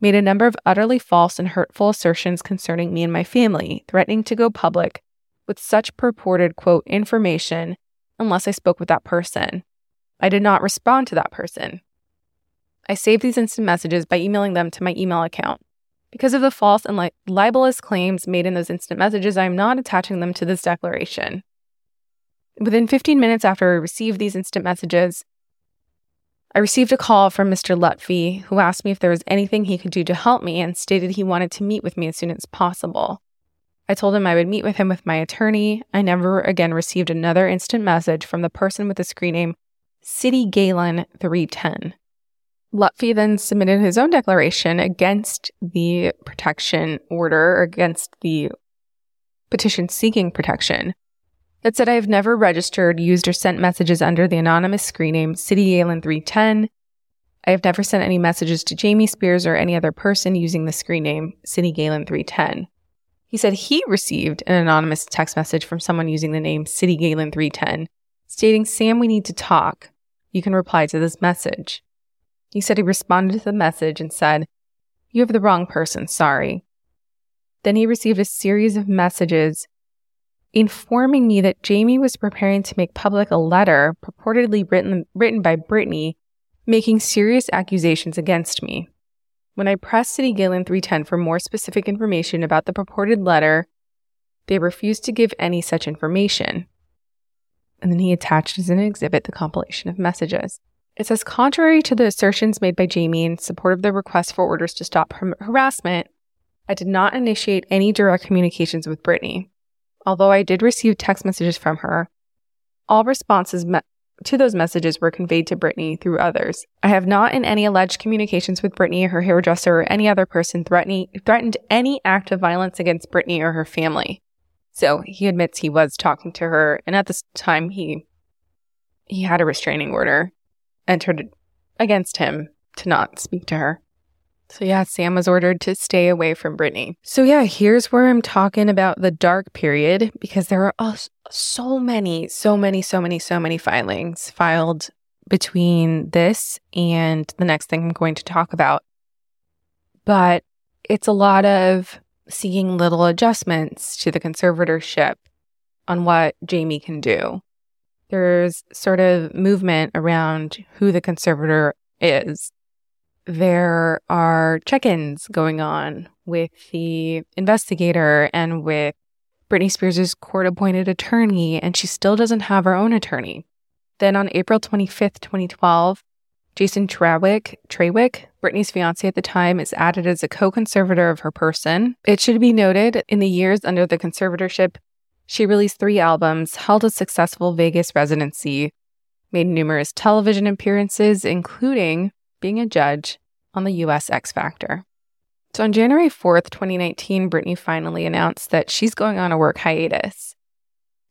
made a number of utterly false and hurtful assertions concerning me and my family, threatening to go public with such purported, quote, information unless I spoke with that person. I did not respond to that person. I saved these instant messages by emailing them to my email account. Because of the false and libelous claims made in those instant messages, I am not attaching them to this declaration. Within 15 minutes after I received these instant messages, I received a call from Mr. Lutfi, who asked me if there was anything he could do to help me and stated he wanted to meet with me as soon as possible. I told him I would meet with him with my attorney. I never again received another instant message from the person with the screen name City Galen 310. Lutfi then submitted his own declaration against the protection order, or against the petition seeking protection, that said I have never registered, used, or sent messages under the anonymous screen name City Galen 310. I have never sent any messages to Jamie Spears or any other person using the screen name City Galen 310. He said he received an anonymous text message from someone using the name City Galen 310 stating, "Sam, we need to talk. You can reply to this message." He said he responded to the message and said, "You have the wrong person, sorry." Then he received a series of messages informing me that Jamie was preparing to make public a letter purportedly written by Britney, making serious accusations against me. When I pressed City Galen 310 for more specific information about the purported letter, they refused to give any such information. And then he attached as an exhibit the compilation of messages. It says, contrary to the assertions made by Jamie in support of the request for orders to stop harassment, I did not initiate any direct communications with Britney. Although I did receive text messages from her, all responses to those messages were conveyed to Britney through others. I have not in any alleged communications with Britney or her hairdresser or any other person threatened any act of violence against Britney or her family. So he admits he was talking to her, and at this time he had a restraining order entered against him to not speak to her. So yeah, Sam was ordered to stay away from Britney. So yeah, here's where I'm talking about the dark period, because there are so many filings filed between this and the next thing I'm going to talk about. But it's a lot of seeking little adjustments to the conservatorship on what Jamie can do. There's sort of movement around who the conservator is. There are check-ins going on with the investigator and with Britney Spears' court-appointed attorney, and she still doesn't have her own attorney. Then on April 25th, 2012, Jason Trawick, Britney's fiancé at the time, is added as a co-conservator of her person. It should be noted, in the years under the conservatorship, she released 3 albums, held a successful Vegas residency, made numerous television appearances, including being a judge on the U.S. X Factor. So on January 4th, 2019, Britney finally announced that she's going on a work hiatus.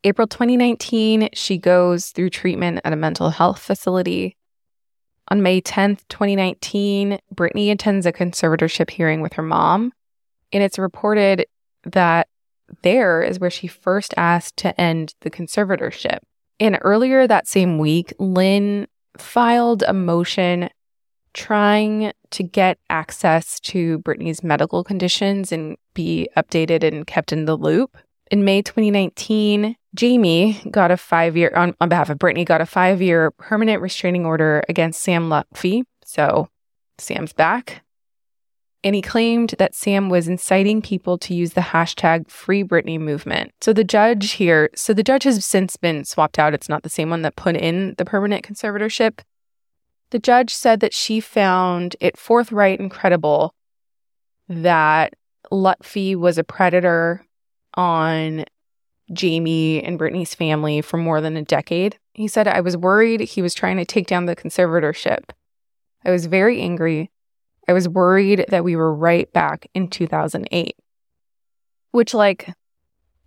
April 2019, she goes through treatment at a mental health facility. On May 10th, 2019, Britney attends a conservatorship hearing with her mom, and it's reported that there is where she first asked to end the conservatorship. And earlier that same week, Lynn filed a motion trying to get access to Britney's medical conditions and be updated and kept in the loop. In May 2019, Jamie got a 5-year, on behalf of Britney, got a 5-year permanent restraining order against Sam Lutfi. So Sam's back. And he claimed that Sam was inciting people to use the hashtag Free Britney movement. So the judge has since been swapped out. It's not the same one that put in the permanent conservatorship. The judge said that she found it forthright and credible that Lutfi was a predator on Jamie and Britney's family for more than a decade. He said, I was worried he was trying to take down the conservatorship. I was very angry. I was worried that we were right back in 2008. Which, I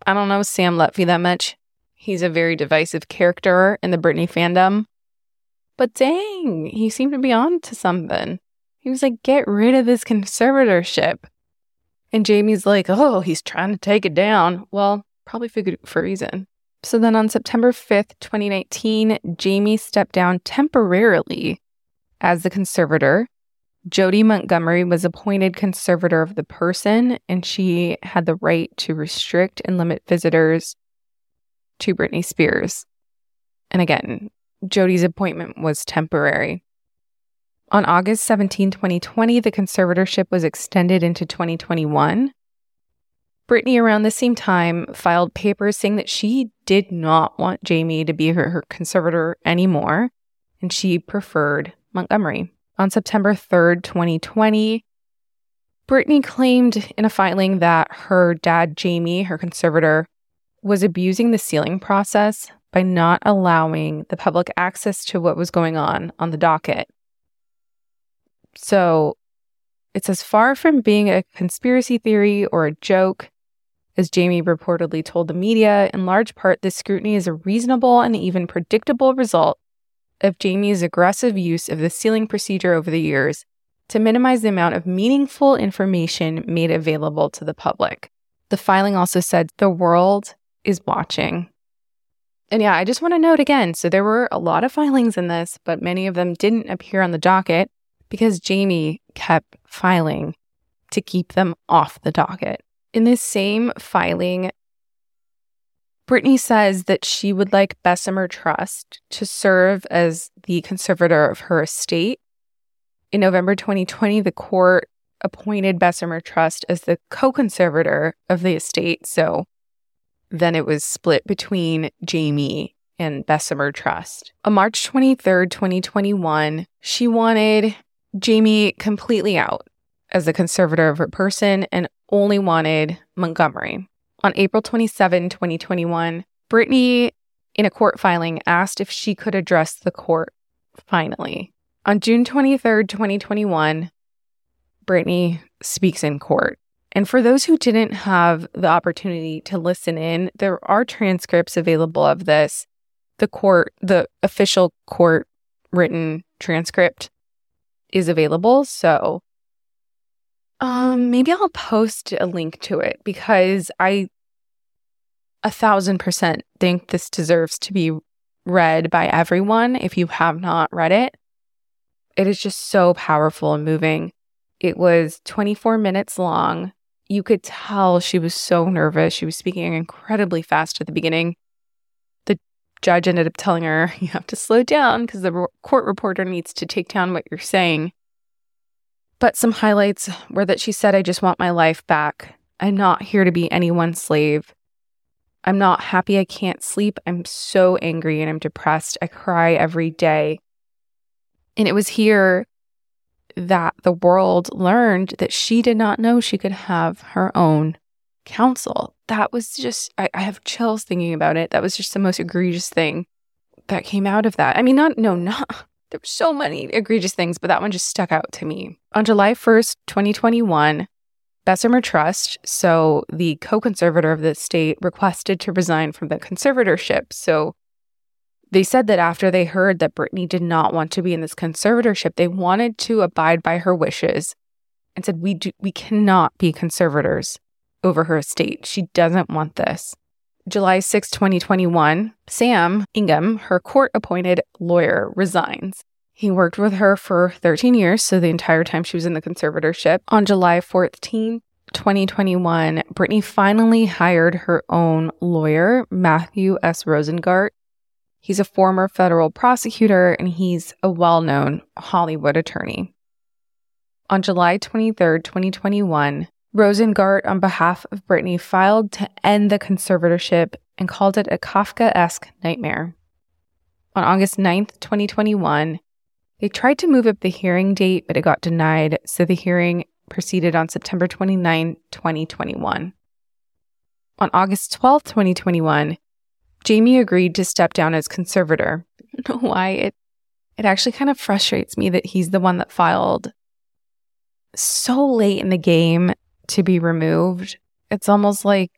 don't know Sam Lutfi that much. He's a very divisive character in the Britney fandom. But dang, he seemed to be on to something. He was like, get rid of this conservatorship. And Jamie's like, oh, he's trying to take it down. Well, probably for a reason. So then on September 5th, 2019, Jamie stepped down temporarily as the conservator. Jodie Montgomery was appointed conservator of the person, and she had the right to restrict and limit visitors to Britney Spears. And again, Jodie's appointment was temporary. On August 17, 2020, the conservatorship was extended into 2021. Britney, around the same time, filed papers saying that she did not want Jamie to be her conservator anymore, and she preferred Montgomery. On September 3rd, 2020, Britney claimed in a filing that her dad, Jamie, her conservator, was abusing the sealing process by not allowing the public access to what was going on the docket. So it's as far from being a conspiracy theory or a joke, as Jamie reportedly told the media, in large part, this scrutiny is a reasonable and even predictable result of Jamie's aggressive use of the sealing procedure over the years to minimize the amount of meaningful information made available to the public. The filing also said, the world is watching. And yeah, I just want to note again, so there were a lot of filings in this, but many of them didn't appear on the docket because Jamie kept filing to keep them off the docket. In this same filing, Britney says that she would like Bessemer Trust to serve as the conservator of her estate. In November 2020, the court appointed Bessemer Trust as the co-conservator of the estate, so then it was split between Jamie and Bessemer Trust. On March 23rd, 2021, she wanted Jamie completely out as the conservator of her person and only wanted Montgomery. On April 27, 2021, Britney, in a court filing, asked if she could address the court finally. On June 23, 2021, Britney speaks in court. And for those who didn't have the opportunity to listen in, there are transcripts available of this. The official court written transcript is available, so maybe I'll post a link to it because I 1,000% think this deserves to be read by everyone if you have not read it. It is just so powerful and moving. It was 24 minutes long. You could tell she was so nervous. She was speaking incredibly fast at the beginning. The judge ended up telling her, you have to slow down because the court reporter needs to take down what you're saying. But some highlights were that she said, I just want my life back. I'm not here to be anyone's slave. I'm not happy. I can't sleep. I'm so angry and I'm depressed. I cry every day. And it was here that the world learned that she did not know she could have her own counsel. That was just, I have chills thinking about it. That was just the most egregious thing that came out of that. I mean, there were so many egregious things, but that one just stuck out to me. On July 1st, 2021, Bessemer Trust, so the co-conservator of the estate, requested to resign from the conservatorship. So they said that after they heard that Britney did not want to be in this conservatorship, they wanted to abide by her wishes and said, we cannot be conservators over her estate. She doesn't want this. July 6, 2021, Sam Ingham, her court-appointed lawyer, resigns. He worked with her for 13 years, so the entire time she was in the conservatorship. On July 14, 2021, Britney finally hired her own lawyer, Matthew S. Rosengart. He's a former federal prosecutor, and he's a well-known Hollywood attorney. On July 23, 2021, Rosengart, on behalf of Britney, filed to end the conservatorship and called it a Kafka-esque nightmare. On August 9, 2021, they tried to move up the hearing date, but it got denied, so the hearing proceeded on September 29, 2021. On August 12, 2021, Jamie agreed to step down as conservator. I don't know why. It actually kind of frustrates me that he's the one that filed so late in the game to be removed. It's almost like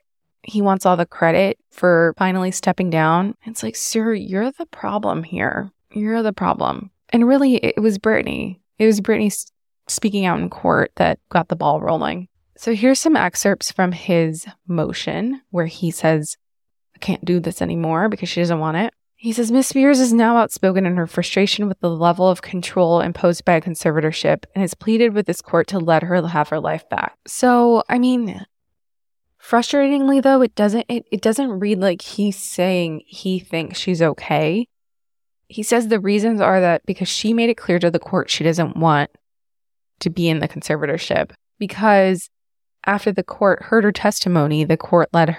he wants all the credit for finally stepping down. It's like, sir, you're the problem here. You're the problem. And really, it was Britney. It was Britney speaking out in court that got the ball rolling. So here's some excerpts from his motion where he says, I can't do this anymore because she doesn't want it. He says, Ms. Spears is now outspoken in her frustration with the level of control imposed by a conservatorship and has pleaded with this court to let her have her life back. So, I mean, frustratingly though, it doesn't read like he's saying he thinks she's okay. He says the reasons are that because she made it clear to the court she doesn't want to be in the conservatorship, because after the court heard her testimony, the court let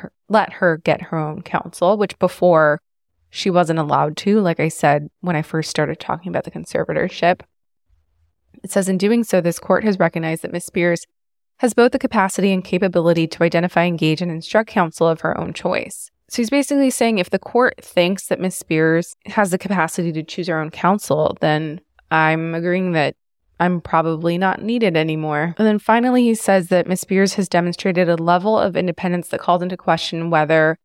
her get her own counsel, which before she wasn't allowed to, like I said, when I first started talking about the conservatorship. It says, in doing so, this court has recognized that Ms. Spears has both the capacity and capability to identify, engage, and instruct counsel of her own choice. So he's basically saying if the court thinks that Ms. Spears has the capacity to choose her own counsel, then I'm agreeing that I'm probably not needed anymore. And then finally, he says that Ms. Spears has demonstrated a level of independence that calls into question whether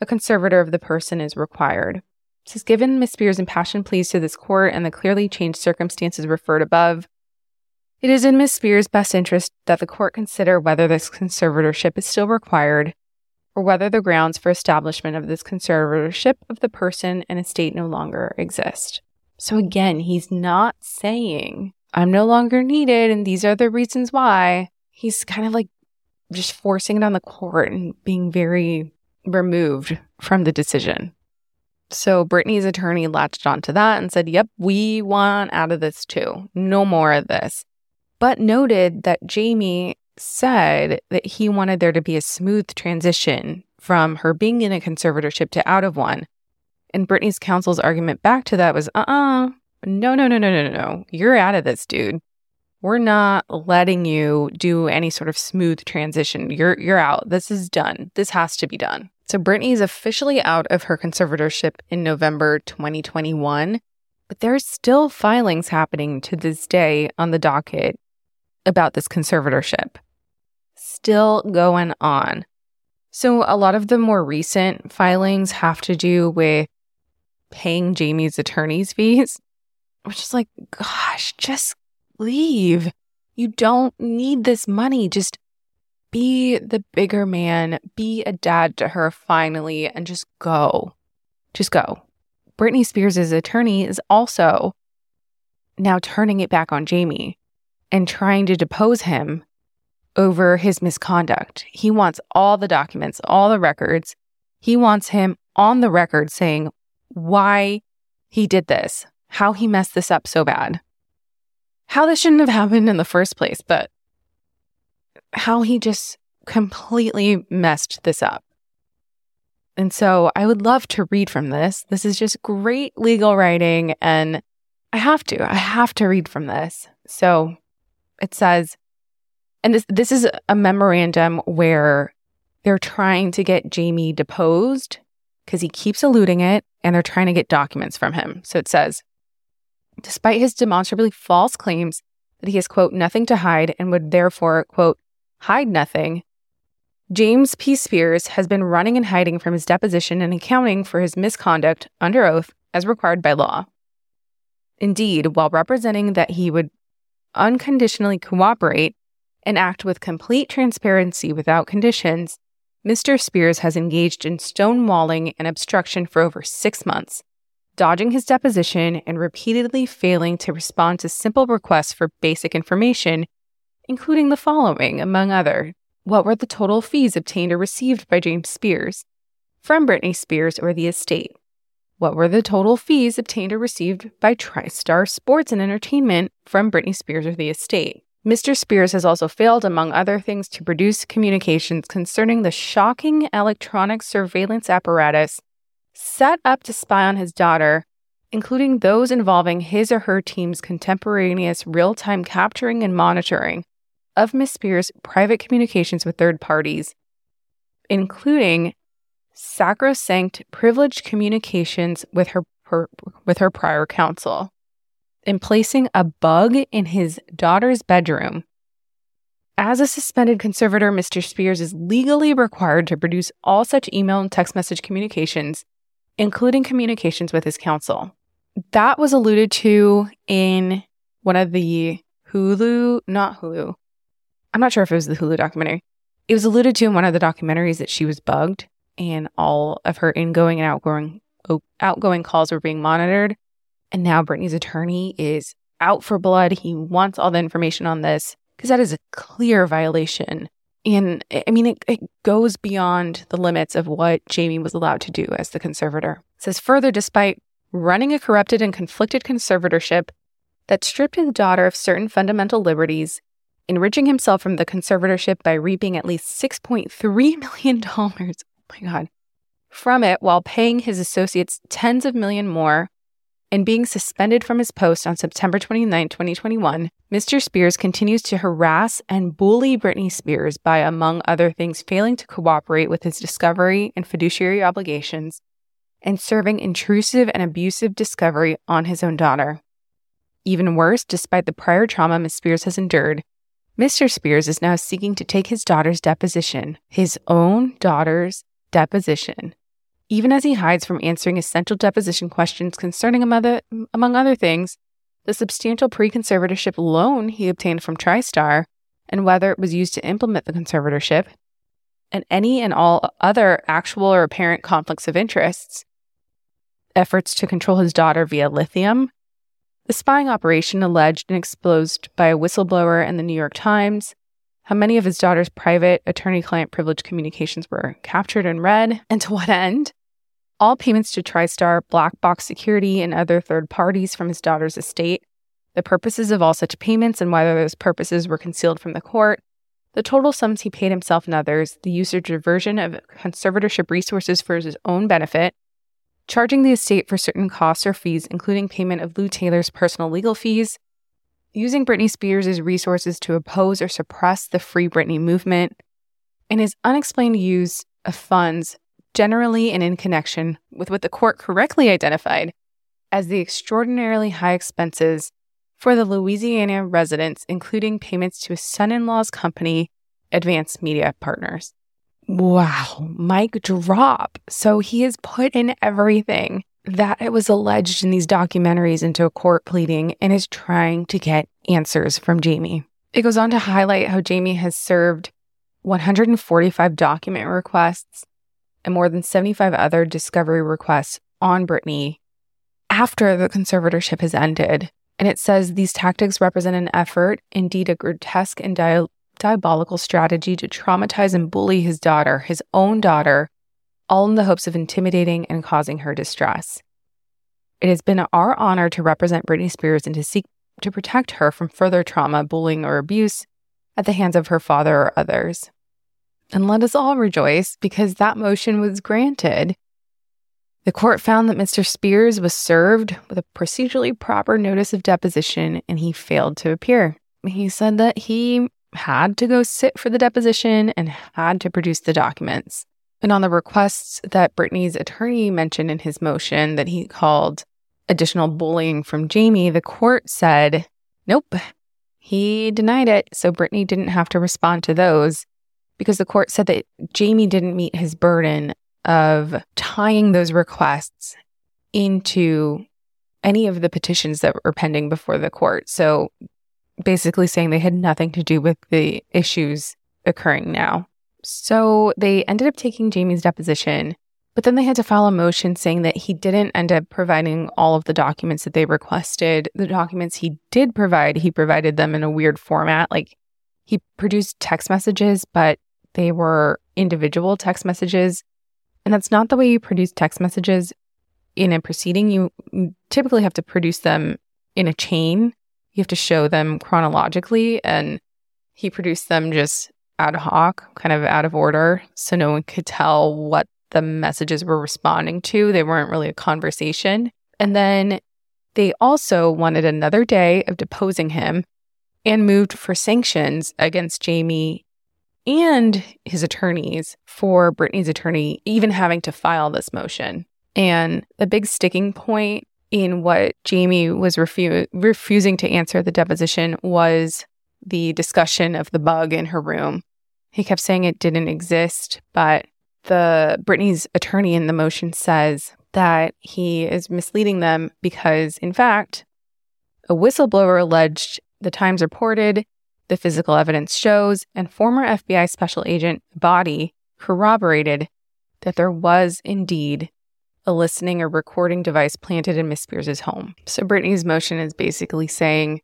a conservator of the person is required. It says, given Ms. Spears' impassioned pleas to this court and the clearly changed circumstances referred above, it is in Ms. Spears' best interest that the court consider whether this conservatorship is still required or whether the grounds for establishment of this conservatorship of the person and estate no longer exist. So again, he's not saying, I'm no longer needed and these are the reasons why. He's kind of like just forcing it on the court and being very removed from the decision. So Britney's attorney latched onto that and said, yep, we want out of this too. No more of this. But noted that Jamie said that he wanted there to be a smooth transition from her being in a conservatorship to out of one. And Britney's counsel's argument back to that was, no. You're out of this, dude. We're not letting you do any sort of smooth transition. You're out. This is done. This has to be done. So Britney is officially out of her conservatorship in November 2021, but there's still filings happening to this day on the docket about this conservatorship. Still going on. So a lot of the more recent filings have to do with paying Jamie's attorney's fees, which is like, gosh, just leave. You don't need this money. Just be the bigger man. Be a dad to her finally and just go. Just go. Britney Spears' attorney is also now turning it back on Jamie and trying to depose him over his misconduct. He wants all the documents, all the records. He wants him on the record saying why he did this, how he messed this up so bad. How this shouldn't have happened in the first place, but how he just completely messed this up. And so I would love to read from this. This is just great legal writing, and I have to read from this. So it says, and this is a memorandum where they're trying to get Jamie deposed because he keeps eluding it, and they're trying to get documents from him. So it says, despite his demonstrably false claims that he has, quote, nothing to hide and would therefore, quote, hide nothing, James P. Spears has been running and hiding from his deposition and accounting for his misconduct under oath as required by law. Indeed, while representing that he would unconditionally cooperate and act with complete transparency without conditions, Mr. Spears has engaged in stonewalling and obstruction for over 6 months, dodging his deposition and repeatedly failing to respond to simple requests for basic information, including the following, among other. What were the total fees obtained or received by James Spears from Britney Spears or the estate? What were the total fees obtained or received by TriStar Sports and Entertainment from Britney Spears or the estate? Mr. Spears has also failed, among other things, to produce communications concerning the shocking electronic surveillance apparatus set up to spy on his daughter, including those involving his or her team's contemporaneous real-time capturing and monitoring of Ms. Spears' private communications with third parties, including sacrosanct privileged communications with her prior counsel, in placing a bug in his daughter's bedroom. As a suspended conservator, Mr. Spears is legally required to produce all such email and text message communications, including communications with his counsel. That was alluded to in one of the I'm not sure if it was the Hulu documentary. It was alluded to in one of the documentaries that she was bugged and all of her ingoing and outgoing calls were being monitored. And now Britney's attorney is out for blood. He wants all the information on this because that is a clear violation. And I mean, it goes beyond the limits of what Jamie was allowed to do as the conservator. It says, further, despite running a corrupted and conflicted conservatorship that stripped his daughter of certain fundamental liberties, enriching himself from the conservatorship by reaping at least $6.3 million, oh my God, from it while paying his associates tens of millions more, and being suspended from his post on September 29, 2021, Mr. Spears continues to harass and bully Britney Spears by, among other things, failing to cooperate with his discovery and fiduciary obligations and serving intrusive and abusive discovery on his own daughter. Even worse, despite the prior trauma Ms. Spears has endured, Mr. Spears is now seeking to take his daughter's deposition, his own daughter's deposition, even as he hides from answering essential deposition questions concerning, among other things, the substantial pre-conservatorship loan he obtained from TriStar and whether it was used to implement the conservatorship, and any and all other actual or apparent conflicts of interests, efforts to control his daughter via lithium, the spying operation alleged and exposed by a whistleblower in the New York Times, how many of his daughter's private attorney-client privileged communications were captured and read, and to what end, all payments to TriStar, Black Box Security, and other third parties from his daughter's estate, the purposes of all such payments and whether those purposes were concealed from the court, the total sums he paid himself and others, the use or diversion of conservatorship resources for his own benefit, charging the estate for certain costs or fees, including payment of Lou Taylor's personal legal fees, using Britney Spears' resources to oppose or suppress the Free Britney movement, and his unexplained use of funds generally and in connection with what the court correctly identified as the extraordinarily high expenses for the Louisiana residents, including payments to his son-in-law's company, Advanced Media Partners. Wow, mic drop. So he has put in everything that it was alleged in these documentaries into a court pleading and is trying to get answers from Jamie. It goes on to highlight how Jamie has served 145 document requests and more than 75 other discovery requests on Britney after the conservatorship has ended. And it says these tactics represent an effort, indeed a grotesque and diabolical strategy to traumatize and bully his daughter, his own daughter, all in the hopes of intimidating and causing her distress. It has been our honor to represent Britney Spears and to seek to protect her from further trauma, bullying, or abuse at the hands of her father or others. And let us all rejoice because that motion was granted. The court found that Mr. Spears was served with a procedurally proper notice of deposition and he failed to appear. He said that he had to go sit for the deposition and had to produce the documents. And on the requests that Britney's attorney mentioned in his motion that he called additional bullying from Jamie, the court said, nope, he denied it. So Britney didn't have to respond to those because the court said that Jamie didn't meet his burden of tying those requests into any of the petitions that were pending before the court. So basically saying they had nothing to do with the issues occurring now. So they ended up taking Jamie's deposition, but then they had to file a motion saying that he didn't end up providing all of the documents that they requested. The documents he did provide, he provided them in a weird format. Like he produced text messages, but they were individual text messages. And that's not the way you produce text messages in a proceeding. You typically have to produce them in a chain. You have to show them chronologically, and he produced them just ad hoc, kind of out of order, so no one could tell what the messages were responding to. They weren't really a conversation. And then they also wanted another day of deposing him and moved for sanctions against Jamie and his attorneys for Britney's attorney even having to file this motion. And the big sticking point in what Jamie was refusing to answer the deposition was the discussion of the bug in her room. He kept saying it didn't exist, but Britney's attorney in the motion says that he is misleading them because, in fact, a whistleblower alleged, the Times reported, the physical evidence shows, and former FBI Special Agent Boddy corroborated that there was indeed a listening or recording device planted in Ms. Spears' home. So Britney's motion is basically saying,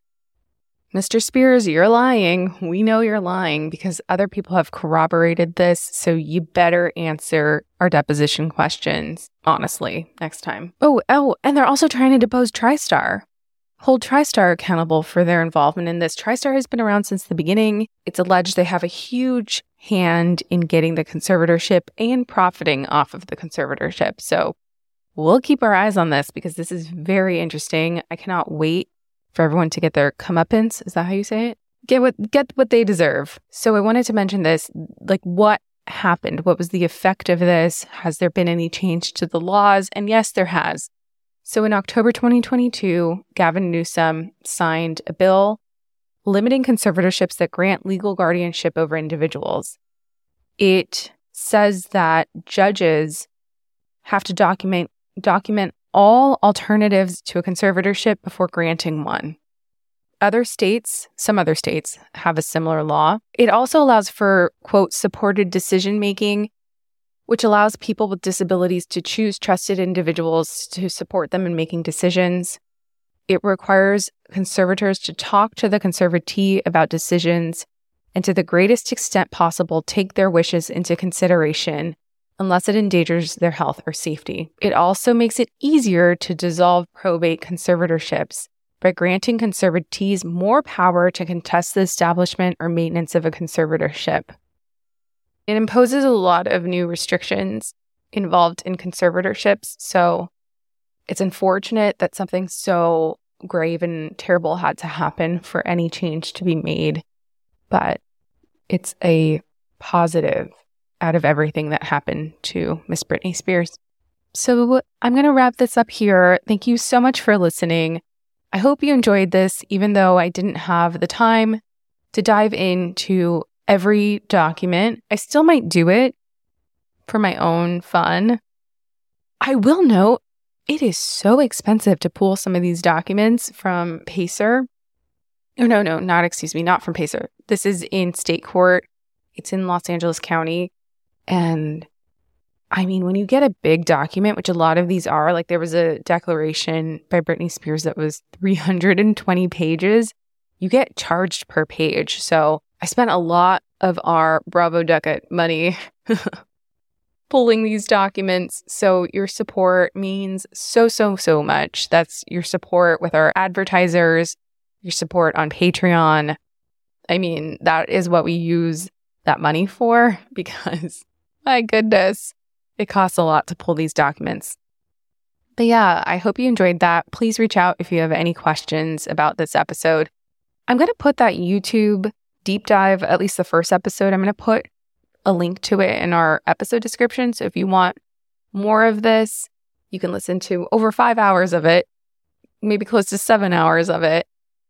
Mr. Spears, you're lying. We know you're lying because other people have corroborated this, so you better answer our deposition questions, honestly, next time. Oh, and they're also trying to depose TriStar. Hold TriStar accountable for their involvement in this. TriStar has been around since the beginning. It's alleged they have a huge hand in getting the conservatorship and profiting off of the conservatorship. So we'll keep our eyes on this because this is very interesting. I cannot wait for everyone to get their comeuppance. Is that how you say it? Get what they deserve. So I wanted to mention this, like what happened? What was the effect of this? Has there been any change to the laws? And yes, there has. So in October 2022, Gavin Newsom signed a bill limiting conservatorships that grant legal guardianship over individuals. It says that judges have to document all alternatives to a conservatorship before granting one. Some other states have a similar law. It also allows for, quote, supported decision-making, which allows people with disabilities to choose trusted individuals to support them in making decisions. It requires conservators to talk to the conservatee about decisions and to the greatest extent possible take their wishes into consideration unless it endangers their health or safety. It also makes it easier to dissolve probate conservatorships by granting conservatees more power to contest the establishment or maintenance of a conservatorship. It imposes a lot of new restrictions involved in conservatorships, so it's unfortunate that something so grave and terrible had to happen for any change to be made, but it's a positive out of everything that happened to Miss Britney Spears. So I'm going to wrap this up here. Thank you so much for listening. I hope you enjoyed this, even though I didn't have the time to dive into every document. I still might do it for my own fun. I will note, it is so expensive to pull some of these documents from PACER. Not from PACER. This is in state court. It's in Los Angeles County. And I mean, when you get a big document, which a lot of these are, like there was a declaration by Britney Spears that was 320 pages, you get charged per page. So I spent a lot of our Bravo Docket money pulling these documents. So your support means so, so, so much. That's your support with our advertisers, your support on Patreon. I mean, that is what we use that money for because, my goodness, it costs a lot to pull these documents. But yeah, I hope you enjoyed that. Please reach out if you have any questions about this episode. I'm going to put that YouTube deep dive, at least the first episode, I'm going to put a link to it in our episode description. So if you want more of this, you can listen to over 5 hours of it, maybe close to 7 hours of it.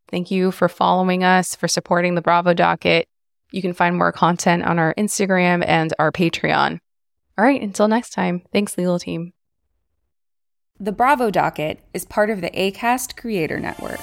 Thank you for following us, for supporting the Bravo Docket. You can find more content on our Instagram and our Patreon. All right, until next time. Thanks, legal team. The Bravo Docket is part of the Acast Creator Network.